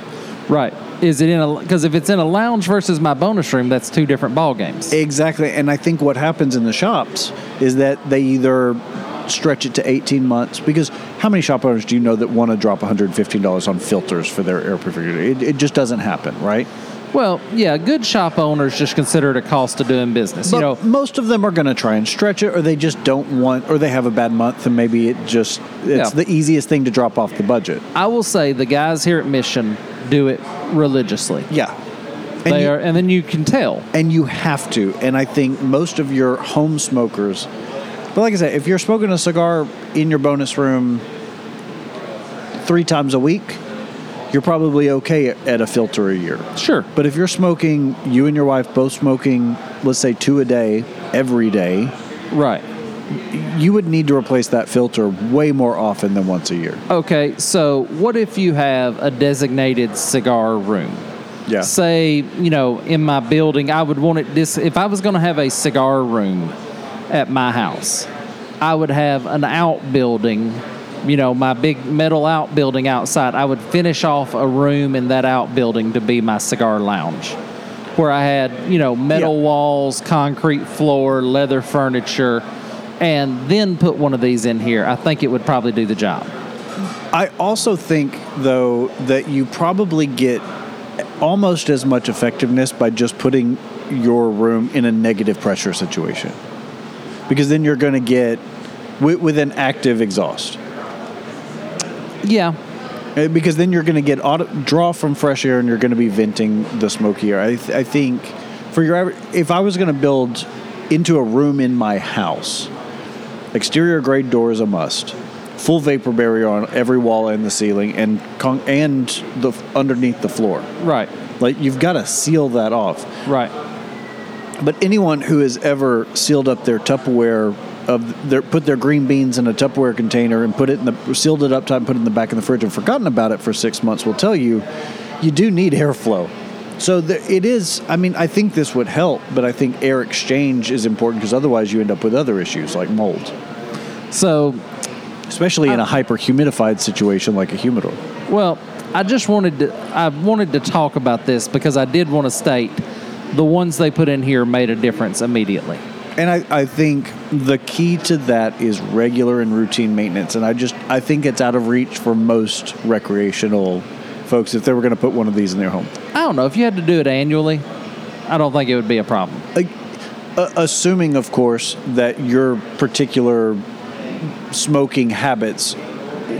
Right. Is it in a? Because if it's in a lounge versus my bonus room, that's two different ball games. Exactly, and I think what happens in the shops is that they either stretch it to 18 months, because how many shop owners do you know that want to drop $115 on filters for their air purifier? It just doesn't happen, right? Well, yeah, good shop owners just consider it a cost of doing business. But most of them are going to try and stretch it, or they just don't want, or they have a bad month, and maybe it's the easiest thing to drop off the budget. I will say the guys here at Mission do it religiously. Yeah. And then you can tell. And you have to. And I think most of your home smokers, but like I said, if you're smoking a cigar in your bonus room 3 times a week, you're probably okay at a filter a year. Sure. But if you're smoking, you and your wife both smoking, let's say 2 a day, every day. Right. You would need to replace that filter way more often than once a year. Okay, so what if you have a designated cigar room? Yeah. Say, in my building, I would want it if I was going to have a cigar room at my house, I would have an outbuilding, my big metal outbuilding outside. I would finish off a room in that outbuilding to be my cigar lounge, where I had, metal walls, concrete floor, leather furniture, and then put one of these in here. I think it would probably do the job. I also think, though, that you probably get almost as much effectiveness by just putting your room in a negative pressure situation, because then you're going to get with an active exhaust. Yeah. Because then you're going to get draw from fresh air, and you're going to be venting the smoky air. I think for if I was going to build into a room in my house, exterior grade door is a must. Full vapor barrier on every wall and the ceiling, and the underneath the floor. Right. Like, you've got to seal that off. Right. But anyone who has ever sealed up their Tupperware put their green beans in a Tupperware container and put it sealed it up tight and put it in the back of the fridge and forgotten about it for 6 months will tell you, you do need airflow. So it is, I think this would help, but I think air exchange is important, because otherwise you end up with other issues like mold. So, especially in a hyper-humidified situation like a humidor. Well, I wanted to talk about this because I did want to state the ones they put in here made a difference immediately. And I think the key to that is regular and routine maintenance. And I think it's out of reach for most recreational folks if they were going to put one of these in their home. I don't know. If you had to do it annually, I don't think it would be a problem. Assuming, of course, that your particular smoking habits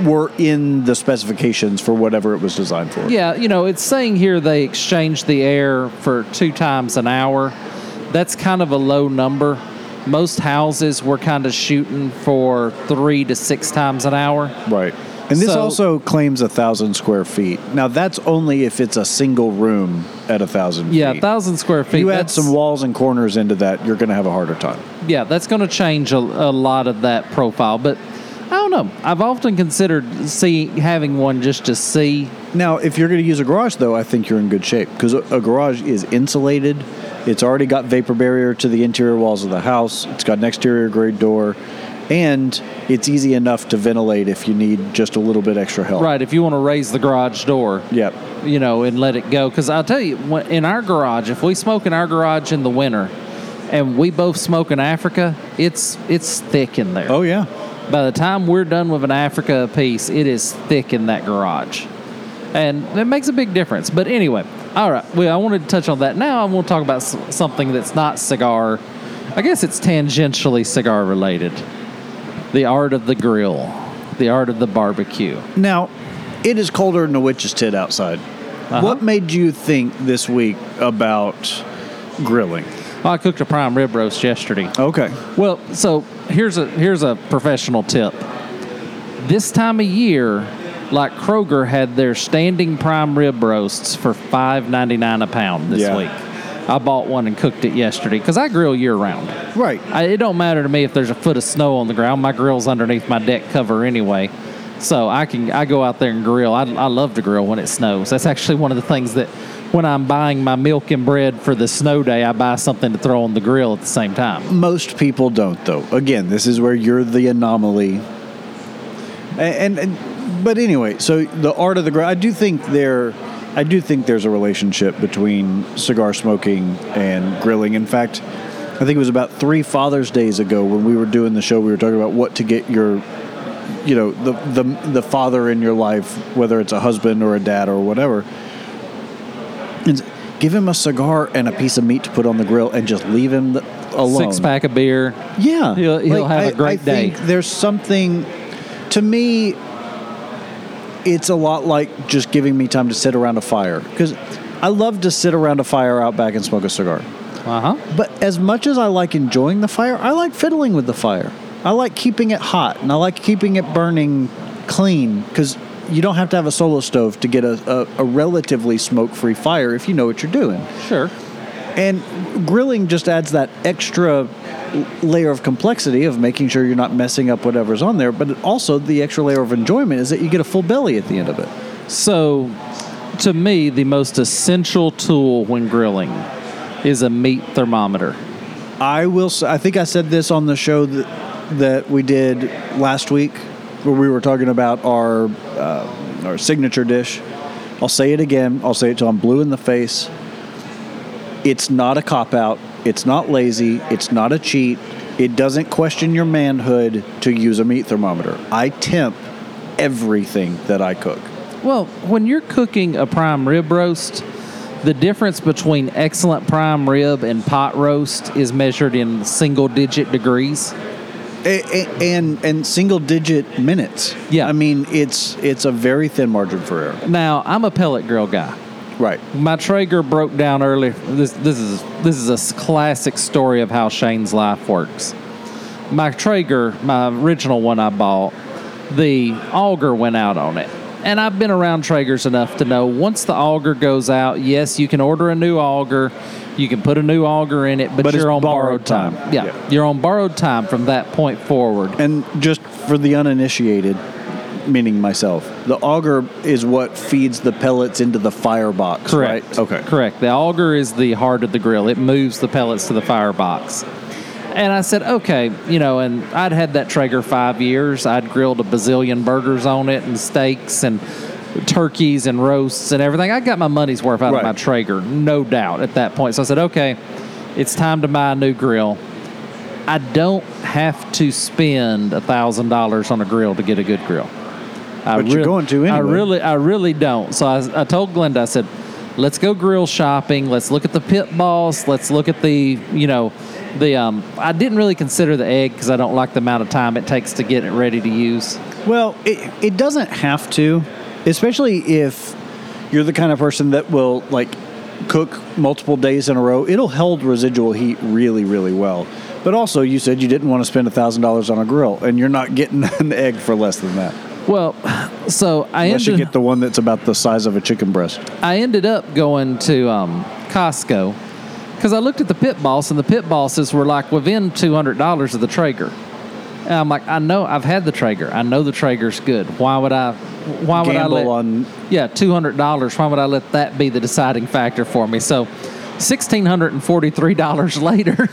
were in the specifications for whatever it was designed for. Yeah, it's saying here they exchange the air for 2 times an hour. That's kind of a low number. Most houses were kind of shooting for 3 to 6 times an hour. Right. And this also claims 1,000 square feet. Now, that's only if it's a single room at 1,000 feet. Yeah, 1,000 square feet. You add some walls and corners into that, you're going to have a harder time. Yeah, that's going to change a lot of that profile. But I don't know. I've often considered having one just to see. Now, if you're going to use a garage, though, I think you're in good shape, because a garage is insulated. It's already got vapor barrier to the interior walls of the house. It's got an exterior grade door. And it's easy enough to ventilate if you need just a little bit extra help. Right, if you want to raise the garage door, yep, and let it go. Because I'll tell you, in our garage, if we smoke in our garage in the winter and we both smoke in Africa, it's thick in there. Oh, yeah. By the time we're done with an Africa piece, it is thick in that garage. And it makes a big difference. But anyway, all right. Well, I wanted to touch on that. Now I want to talk about something that's not cigar. I guess it's tangentially cigar related. The art of the grill. The art of the barbecue. Now, it is colder than a witch's tit outside. Uh-huh. What made you think this week about grilling? Well, I cooked a prime rib roast yesterday. Okay. Well, so here's a professional tip. This time of year, like Kroger had their standing prime rib roasts for $5.99 a pound this week. I bought one and cooked it yesterday because I grill year-round. Right. It don't matter to me if there's a foot of snow on the ground. My grill's underneath my deck cover anyway. So I go out there and grill. I love to grill when it snows. That's actually one of the things that when I'm buying my milk and bread for the snow day, I buy something to throw on the grill at the same time. Most people don't, though. Again, this is where you're the anomaly. But anyway, so the art of the grill, I do think there's a relationship between cigar smoking and grilling. In fact, I think it was about 3 Father's Days ago when we were doing the show, we were talking about what to get your, you know, the father in your life, whether it's a husband or a dad or whatever. It's, give him a cigar and a piece of meat to put on the grill and just leave him alone. 6-pack of beer. Yeah. He'll have a great day. I think there's something, to me... It's a lot like just giving me time to sit around a fire. Because I love to sit around a fire out back and smoke a cigar. Uh-huh. But as much as I like enjoying the fire, I like fiddling with the fire. I like keeping it hot, and I like keeping it burning clean. Because you don't have to have a solo stove to get a relatively smoke-free fire if you know what you're doing. Sure. And grilling just adds that extra layer of complexity of making sure you're not messing up whatever's on there, but also the extra layer of enjoyment is that you get a full belly at the end of it. So, to me, the most essential tool when grilling is a meat thermometer. I think I said this on the show that we did last week where we were talking about our signature dish. I'll say it again. I'll say it till I'm blue in the face. It's not a cop-out. It's not lazy. It's not a cheat. It doesn't question your manhood to use a meat thermometer. I temp everything that I cook. Well, when you're cooking a prime rib roast, the difference between excellent prime rib and pot roast is measured in single-digit degrees. And single-digit minutes. Yeah. I mean, it's a very thin margin for error. Now, I'm a pellet grill guy. Right. My Traeger broke down early. This is a classic story of how Shane's life works. My Traeger, my original one I bought, the auger went out on it. And I've been around Traegers enough to know once the auger goes out, yes, you can order a new auger. You can put a new auger in it, but you're on borrowed time. Yeah. You're on borrowed time from that point forward. And just for the uninitiated, meaning myself, the auger is what feeds the pellets into the firebox, correct. Right? Okay. Correct. The auger is the heart of the grill. It moves the pellets to the firebox. And I said, okay, you know, and I'd had that Traeger 5 years. I'd grilled a bazillion burgers on it and steaks and turkeys and roasts and everything. I got my money's worth out of my Traeger, no doubt, at that point. So I said, okay, it's time to buy a new grill. I don't have to spend $1,000 on a grill to get a good grill. You're going to anyway. I really don't. So I told Glenda, I said, let's go grill shopping. Let's look at the pit boss. Let's look at I didn't really consider the egg because I don't like the amount of time it takes to get it ready to use. Well, it doesn't have to, especially if you're the kind of person that will, like, cook multiple days in a row. It'll hold residual heat really, really well. But also, you said you didn't want to spend $1,000 on a grill, and you're not getting an egg for less than that. Well, so unless you get the one that's about the size of a chicken breast. I ended up going to Costco because I looked at the pit boss, and the pit bosses were like within $200 of the Traeger. And I'm like, I know I've had the Traeger. I know the Traeger's good. Why would I let $200? Why would I let that be the deciding factor for me? So, $1,643 later.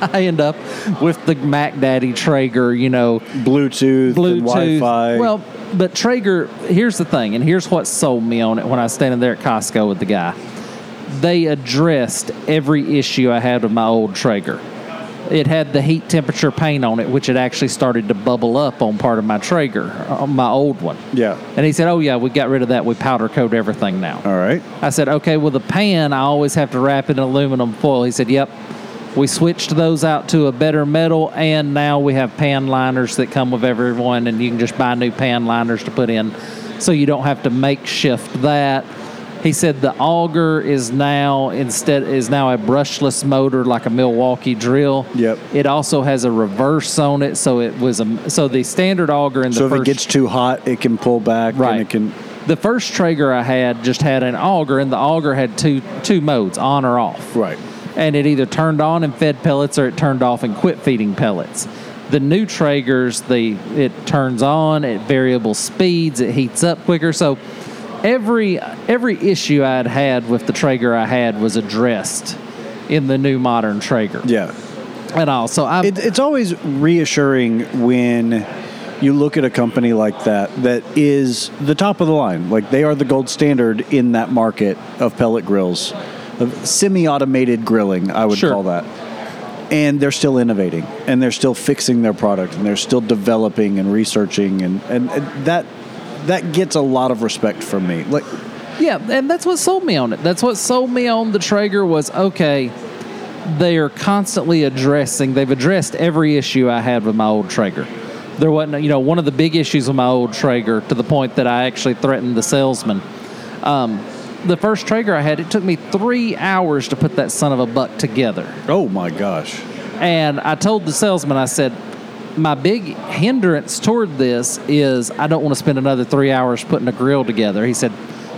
I end up with the Mac Daddy Traeger, you know. Bluetooth. And Wi-Fi. Well, but Traeger, here's the thing, and here's what sold me on it when I was standing there at Costco with the guy. They addressed every issue I had with my old Traeger. it had the heat temperature paint on it, which had actually started to bubble up on part of my Traeger, on my old one. Yeah. And he said, oh, yeah, we got rid of that. We powder coat everything now. All right. I said, okay, well, the pan, I always have to wrap in aluminum foil. He said, yep. We switched those out to a better metal, and now we have pan liners that come with everyone, and you can just buy new pan liners to put in so you don't have to makeshift that. He said the auger is now now a brushless motor like a Milwaukee drill. Yep. It also has a reverse on it, so it was so the standard auger in the first. So if it gets too hot, it can pull back. Right. And it can. The first Traeger I had just had an auger, and the auger had two modes, on or off. Right. And it either turned on and fed pellets, or it turned off and quit feeding pellets. The new Traegers, it turns on at variable speeds. It heats up quicker, so. Every issue I'd had with the Traeger I had was addressed in the new modern Traeger. Yeah. And also, it's always reassuring when you look at a company like that is the top of the line. Like, they are the gold standard in that market of pellet grills, of semi-automated grilling, I would call that. And they're still innovating, and they're still fixing their product, and they're still developing and researching, and that... That gets a lot of respect from me. Like, yeah, and that's what sold me on it. That's what sold me on the Traeger was, okay, they are constantly addressing. They've addressed every issue I had with my old Traeger. There wasn't, one of the big issues with my old Traeger, to the point that I actually threatened the salesman. The first Traeger I had, it took me 3 hours to put that son of a buck together. Oh, my gosh. And I told the salesman, I said, my big hindrance toward this is I don't want to spend another 3 hours putting a grill together. He said,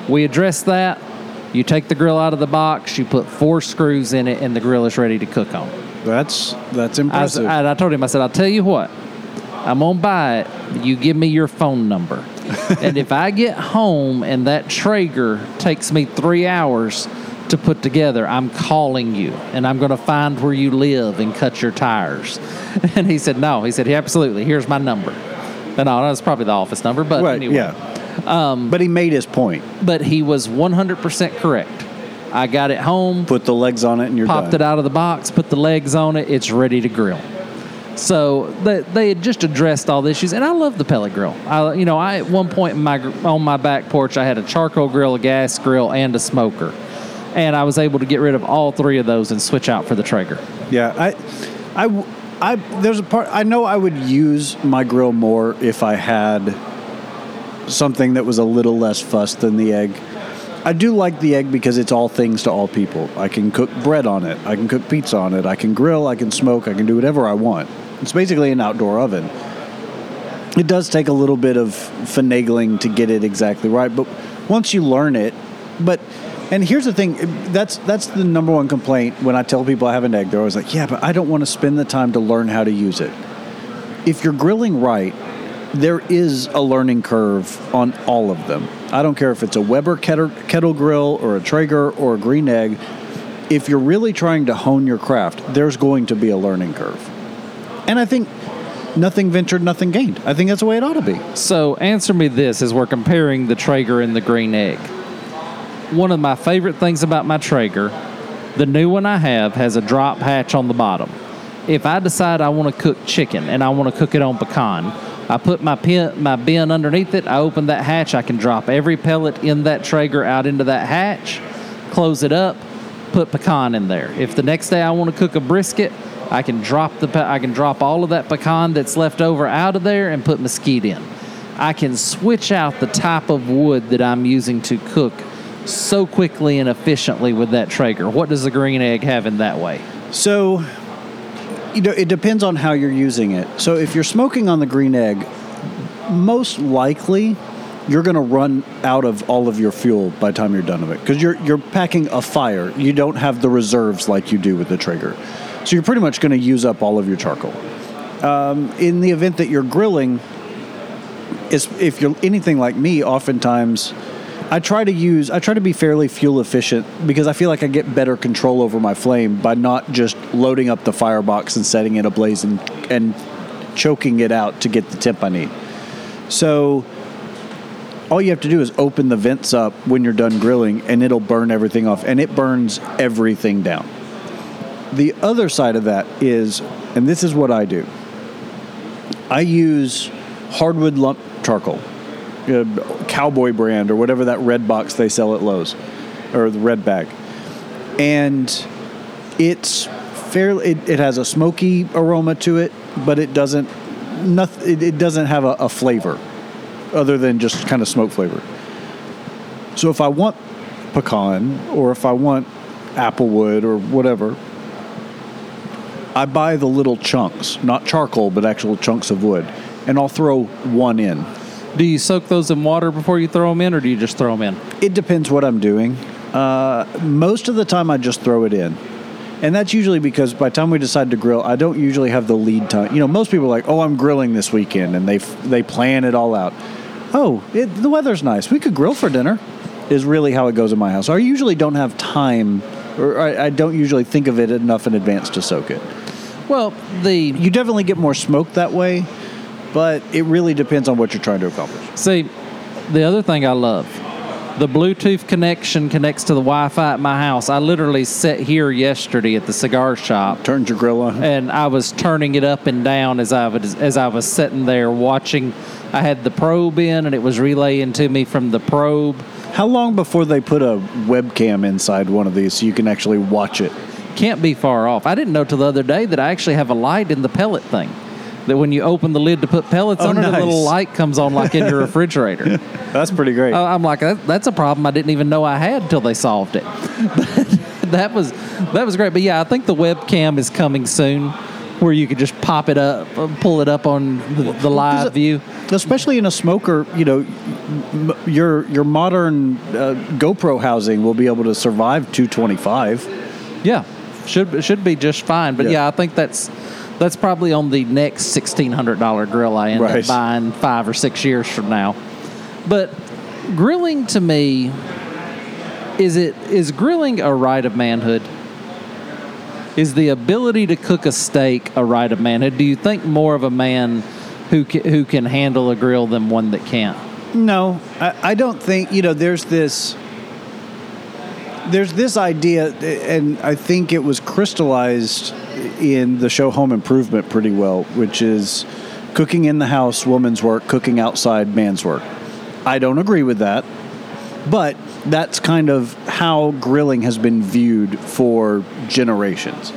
we address that. You take the grill out of the box, you put 4 screws in it, and the grill is ready to cook on. That's impressive. I told him, I said, I'll tell you what. I'm going to buy it. You give me your phone number. And if I get home and that Traeger takes me 3 hours to put together, I'm calling you, and I'm going to find where you live and cut your tires. And he said, no. He said, yeah, absolutely. Here's my number. And I don't know, it's probably the office number, but right, anyway. Yeah. But he made his point. But he was 100% correct. I got it home. Put the legs on it, and you're done. Popped it out of the box, put the legs on it. It's ready to grill. So they had just addressed all the issues, and I love the pellet grill. I at one point on my back porch, I had a charcoal grill, a gas grill, and a smoker. And I was able to get rid of all 3 of those and switch out for the Traeger. Yeah, I there's a part, I know I would use my grill more if I had something that was a little less fussed than the egg. I do like the egg because it's all things to all people. I can cook bread on it. I can cook pizza on it. I can grill. I can smoke. I can do whatever I want. It's basically an outdoor oven. It does take a little bit of finagling to get it exactly right, but once you learn it, but... And here's the thing, that's the number one complaint when I tell people I have an egg. They're always like, yeah, but I don't want to spend the time to learn how to use it. If you're grilling right, there is a learning curve on all of them. I don't care if it's a Weber kettle grill or a Traeger or a green egg. If you're really trying to hone your craft, there's going to be a learning curve. And I think nothing ventured, nothing gained. I think that's the way it ought to be. So answer me this as we're comparing the Traeger and the green egg. One of my favorite things about my Traeger, the new one I have, has a drop hatch on the bottom. If I decide I want to cook chicken and I want to cook it on pecan, I put my bin underneath it, I open that hatch, I can drop every pellet in that Traeger out into that hatch, close it up, put pecan in there. If the next day I want to cook a brisket, I can drop all of that pecan that's left over out of there and put mesquite in. I can switch out the type of wood that I'm using to cook so quickly and efficiently with that Traeger. What does the green egg have in that way? So, it depends on how you're using it. So if you're smoking on the green egg, most likely you're going to run out of all of your fuel by the time you're done with it, because you're packing a fire. You don't have the reserves like you do with the Traeger. So you're pretty much going to use up all of your charcoal. In the event that you're grilling, if you're anything like me, oftentimes... I try to be fairly fuel efficient, because I feel like I get better control over my flame by not just loading up the firebox and setting it ablaze and choking it out to get the temp I need. So all you have to do is open the vents up when you're done grilling, and it'll burn everything off, and it burns everything down. The other side of that is, and this is what I do, I use hardwood lump charcoal, Cowboy brand or whatever that red box they sell at Lowe's, or the red bag. And it's fairly, it has a smoky aroma to it, but it doesn't, it doesn't have a flavor other than just kind of smoke flavor. So if I want pecan or if I want applewood or whatever, I buy the little chunks, not charcoal, but actual chunks of wood, and I'll throw one in. Do you soak those in water before you throw them in, or do you just throw them in? It depends what I'm doing. Most of the time, I just throw it in. And that's usually because by the time we decide to grill, I don't usually have the lead time. You know, most people are like, oh, I'm grilling this weekend, and they plan it all out. Oh, the weather's nice. We could grill for dinner is really how it goes in my house. I usually don't have time, or I don't usually think of it enough in advance to soak it. Well, you definitely get more smoke that way, but it really depends on what you're trying to accomplish. See, the other thing I love, the Bluetooth connection connects to the Wi-Fi at my house. I literally sat here yesterday at the cigar shop. Turned your grill on. And I was turning it up and down as I was sitting there watching. I had the probe in, and it was relaying to me from the probe. How long before they put a webcam inside one of these so you can actually watch it? Can't be far off. I didn't know till the other day that I actually have a light in the pellet thing. That when you open the lid to put pellets on it, a little light comes on like in your refrigerator. That's pretty great. I'm like, that's a problem I didn't even know I had until they solved it. But that was great. But, yeah, I think the webcam is coming soon where you could just pop it up, pull it up on the live view. Especially in a smoker, you know, your modern GoPro housing will be able to survive 225. Yeah, should be just fine. But, yeah I think that's probably on the next $1,600 grill I end up buying 5 or 6 years from now. But grilling to me, is grilling a rite of manhood? Is the ability to cook a steak a rite of manhood? Do you think more of a man who can handle a grill than one that can't? No, I don't think, you know, there's this idea, and I think it was crystallized in the show Home Improvement pretty well, which is cooking in the house, woman's work, cooking outside, man's work. I don't agree with that, but that's kind of how grilling has been viewed for generations.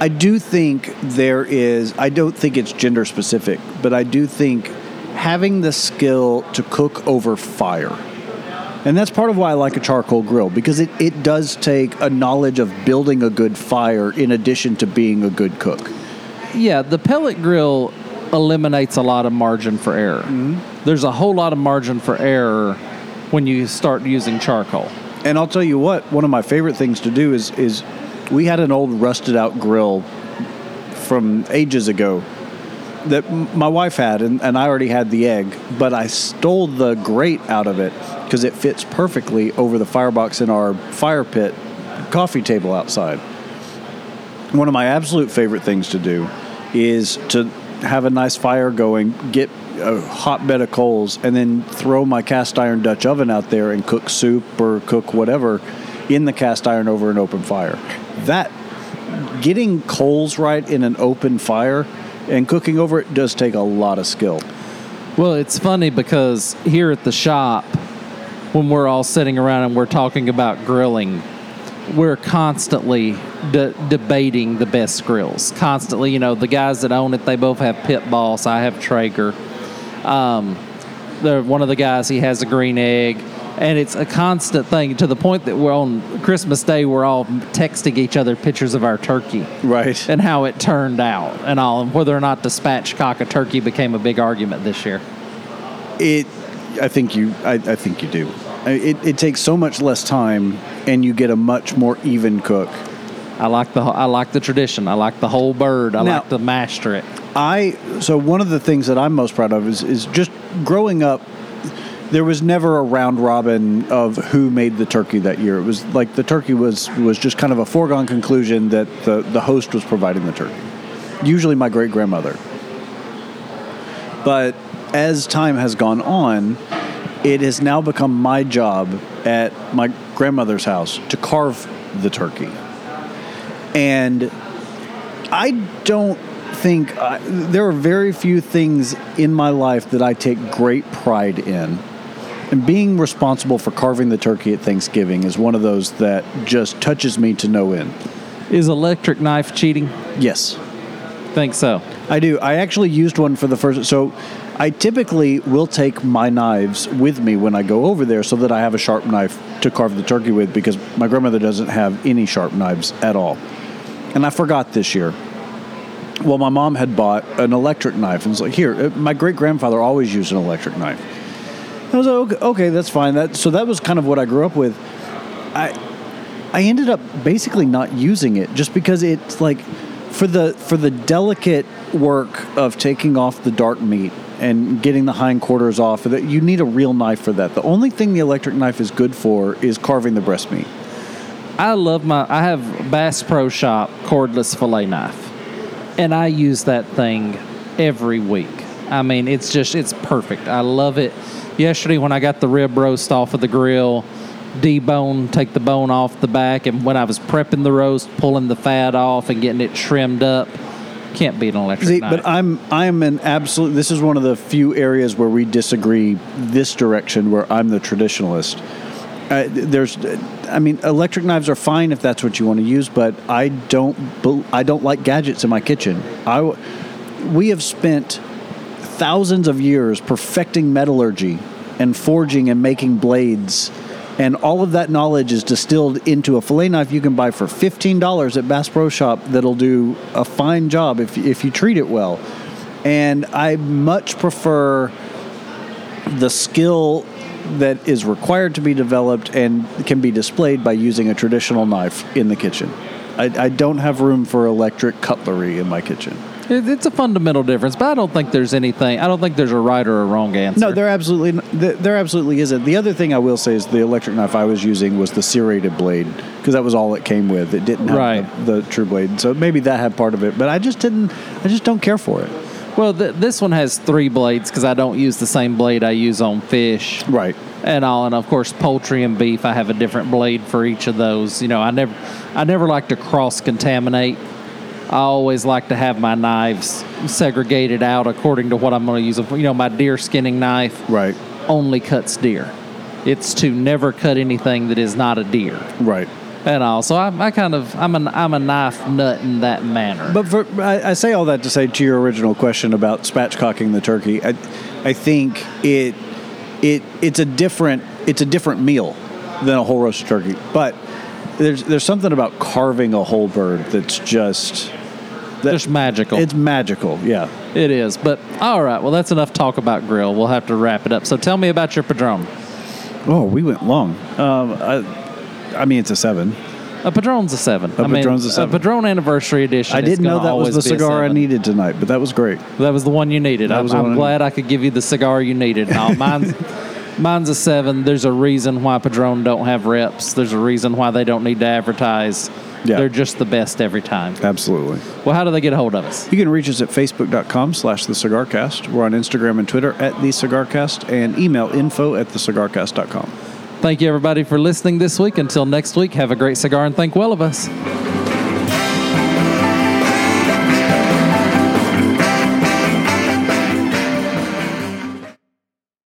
I do think I don't think it's gender specific, but I do think having the skill to cook over fire. And that's part of why I like a charcoal grill, because it does take a knowledge of building a good fire in addition to being a good cook. Yeah, the pellet grill eliminates a lot of margin for error. Mm-hmm. There's a whole lot of margin for error when you start using charcoal. And I'll tell you what, one of my favorite things to do is we had an old rusted out grill from ages ago that my wife had, and I already had the egg, but I stole the grate out of it because it fits perfectly over the firebox in our fire pit coffee table outside. One of my absolute favorite things to do is to have a nice fire going, get a hot bed of coals, and then throw my cast iron Dutch oven out there and cook soup or cook whatever in the cast iron over an open fire. That, getting coals right in an open fire and cooking over it does take a lot of skill. Well, it's funny because here at the shop, when we're all sitting around and we're talking about grilling, we're constantly debating the best grills. Constantly, you know, the guys that own it, they both have Pit Boss. I have Traeger. One of the guys, he has a Green Egg. And it's a constant thing to the point that we're on Christmas Day, we're all texting each other pictures of our turkey. Right. And how it turned out and all, and whether or not to spatchcock a turkey became a big argument this year. I think you do. It takes so much less time and you get a much more even cook. I like the tradition. I like the whole bird. I like to master it. So one of the things that I'm most proud of is just growing up, there was never a round robin of who made the turkey that year. It was like the turkey was just kind of a foregone conclusion that the host was providing the turkey, usually my great-grandmother. But as time has gone on, it has now become my job at my grandmother's house to carve the turkey. And I don't think there are very few things in my life that I take great pride in. And being responsible for carving the turkey at Thanksgiving is one of those that just touches me to no end. Is electric knife cheating? Yes. Think so. I do. I actually used one for the first... So I typically will take my knives with me when I go over there so that I have a sharp knife to carve the turkey with, because my grandmother doesn't have any sharp knives at all. And I forgot this year. Well, my mom had bought an electric knife. And it's like, here, my great-grandfather always used an electric knife. I was like, okay, that's fine. So that was kind of what I grew up with. I ended up basically not using it just because it's like for the delicate work of taking off the dark meat and getting the hindquarters off, you need a real knife for that. The only thing the electric knife is good for is carving the breast meat. I have Bass Pro Shop cordless fillet knife, and I use that thing every week. I mean, it's perfect. I love it. Yesterday when I got the rib roast off of the grill, debone, take the bone off the back, and when I was prepping the roast, pulling the fat off and getting it trimmed up, can't beat an electric knife. But I'm an absolute... This is one of the few areas where we disagree this direction, where I'm the traditionalist. Electric knives are fine if that's what you want to use, but I don't like gadgets in my kitchen. We have spent thousands of years perfecting metallurgy and forging and making blades, and all of that knowledge is distilled into a fillet knife you can buy for $15 at Bass Pro Shop that'll do a fine job if you treat it well. And I much prefer the skill that is required to be developed and can be displayed by using a traditional knife in the kitchen. I don't have room for electric cutlery in my kitchen. It's a fundamental difference, but I don't think there's anything. I don't think there's a right or a wrong answer. No, there absolutely isn't. The other thing I will say is the electric knife I was using was the serrated blade, because that was all it came with. It didn't have the true blade, so maybe that had part of it. But I just don't care for it. Well, this one has three blades because I don't use the same blade I use on fish, right? And all, and of course poultry and beef, I have a different blade for each of those. You know, I never like to cross contaminate. I always like to have my knives segregated out according to what I'm going to use. You know, my deer skinning knife only cuts deer. It's to never cut anything that is not a deer. Right. And all. So I'm a knife nut in that manner. But I say all that to say to your original question about spatchcocking the turkey, I think it's a different meal than a whole roast turkey. But there's something about carving a whole bird that's just magical. It's magical, yeah. It is. But all right, well, that's enough talk about grill. We'll have to wrap it up. So tell me about your Padron. Oh, we went long. It's a 7. A Padron's a 7. A Padron's a 7. A Padron Anniversary Edition. I didn't know that was the cigar I needed tonight, but that was great. That was the one you needed. I'm glad I could give you the cigar you needed. No, mine's a 7. There's a reason why Padron don't have reps. There's a reason why they don't need to advertise. Yeah. They're just the best every time. Absolutely. Well, how do they get a hold of us? You can reach us at facebook.com/thecigarcast. We're on Instagram and Twitter @thecigarcast, and email info@thecigarcast.com. Thank you, everybody, for listening this week. Until next week, have a great cigar and think well of us.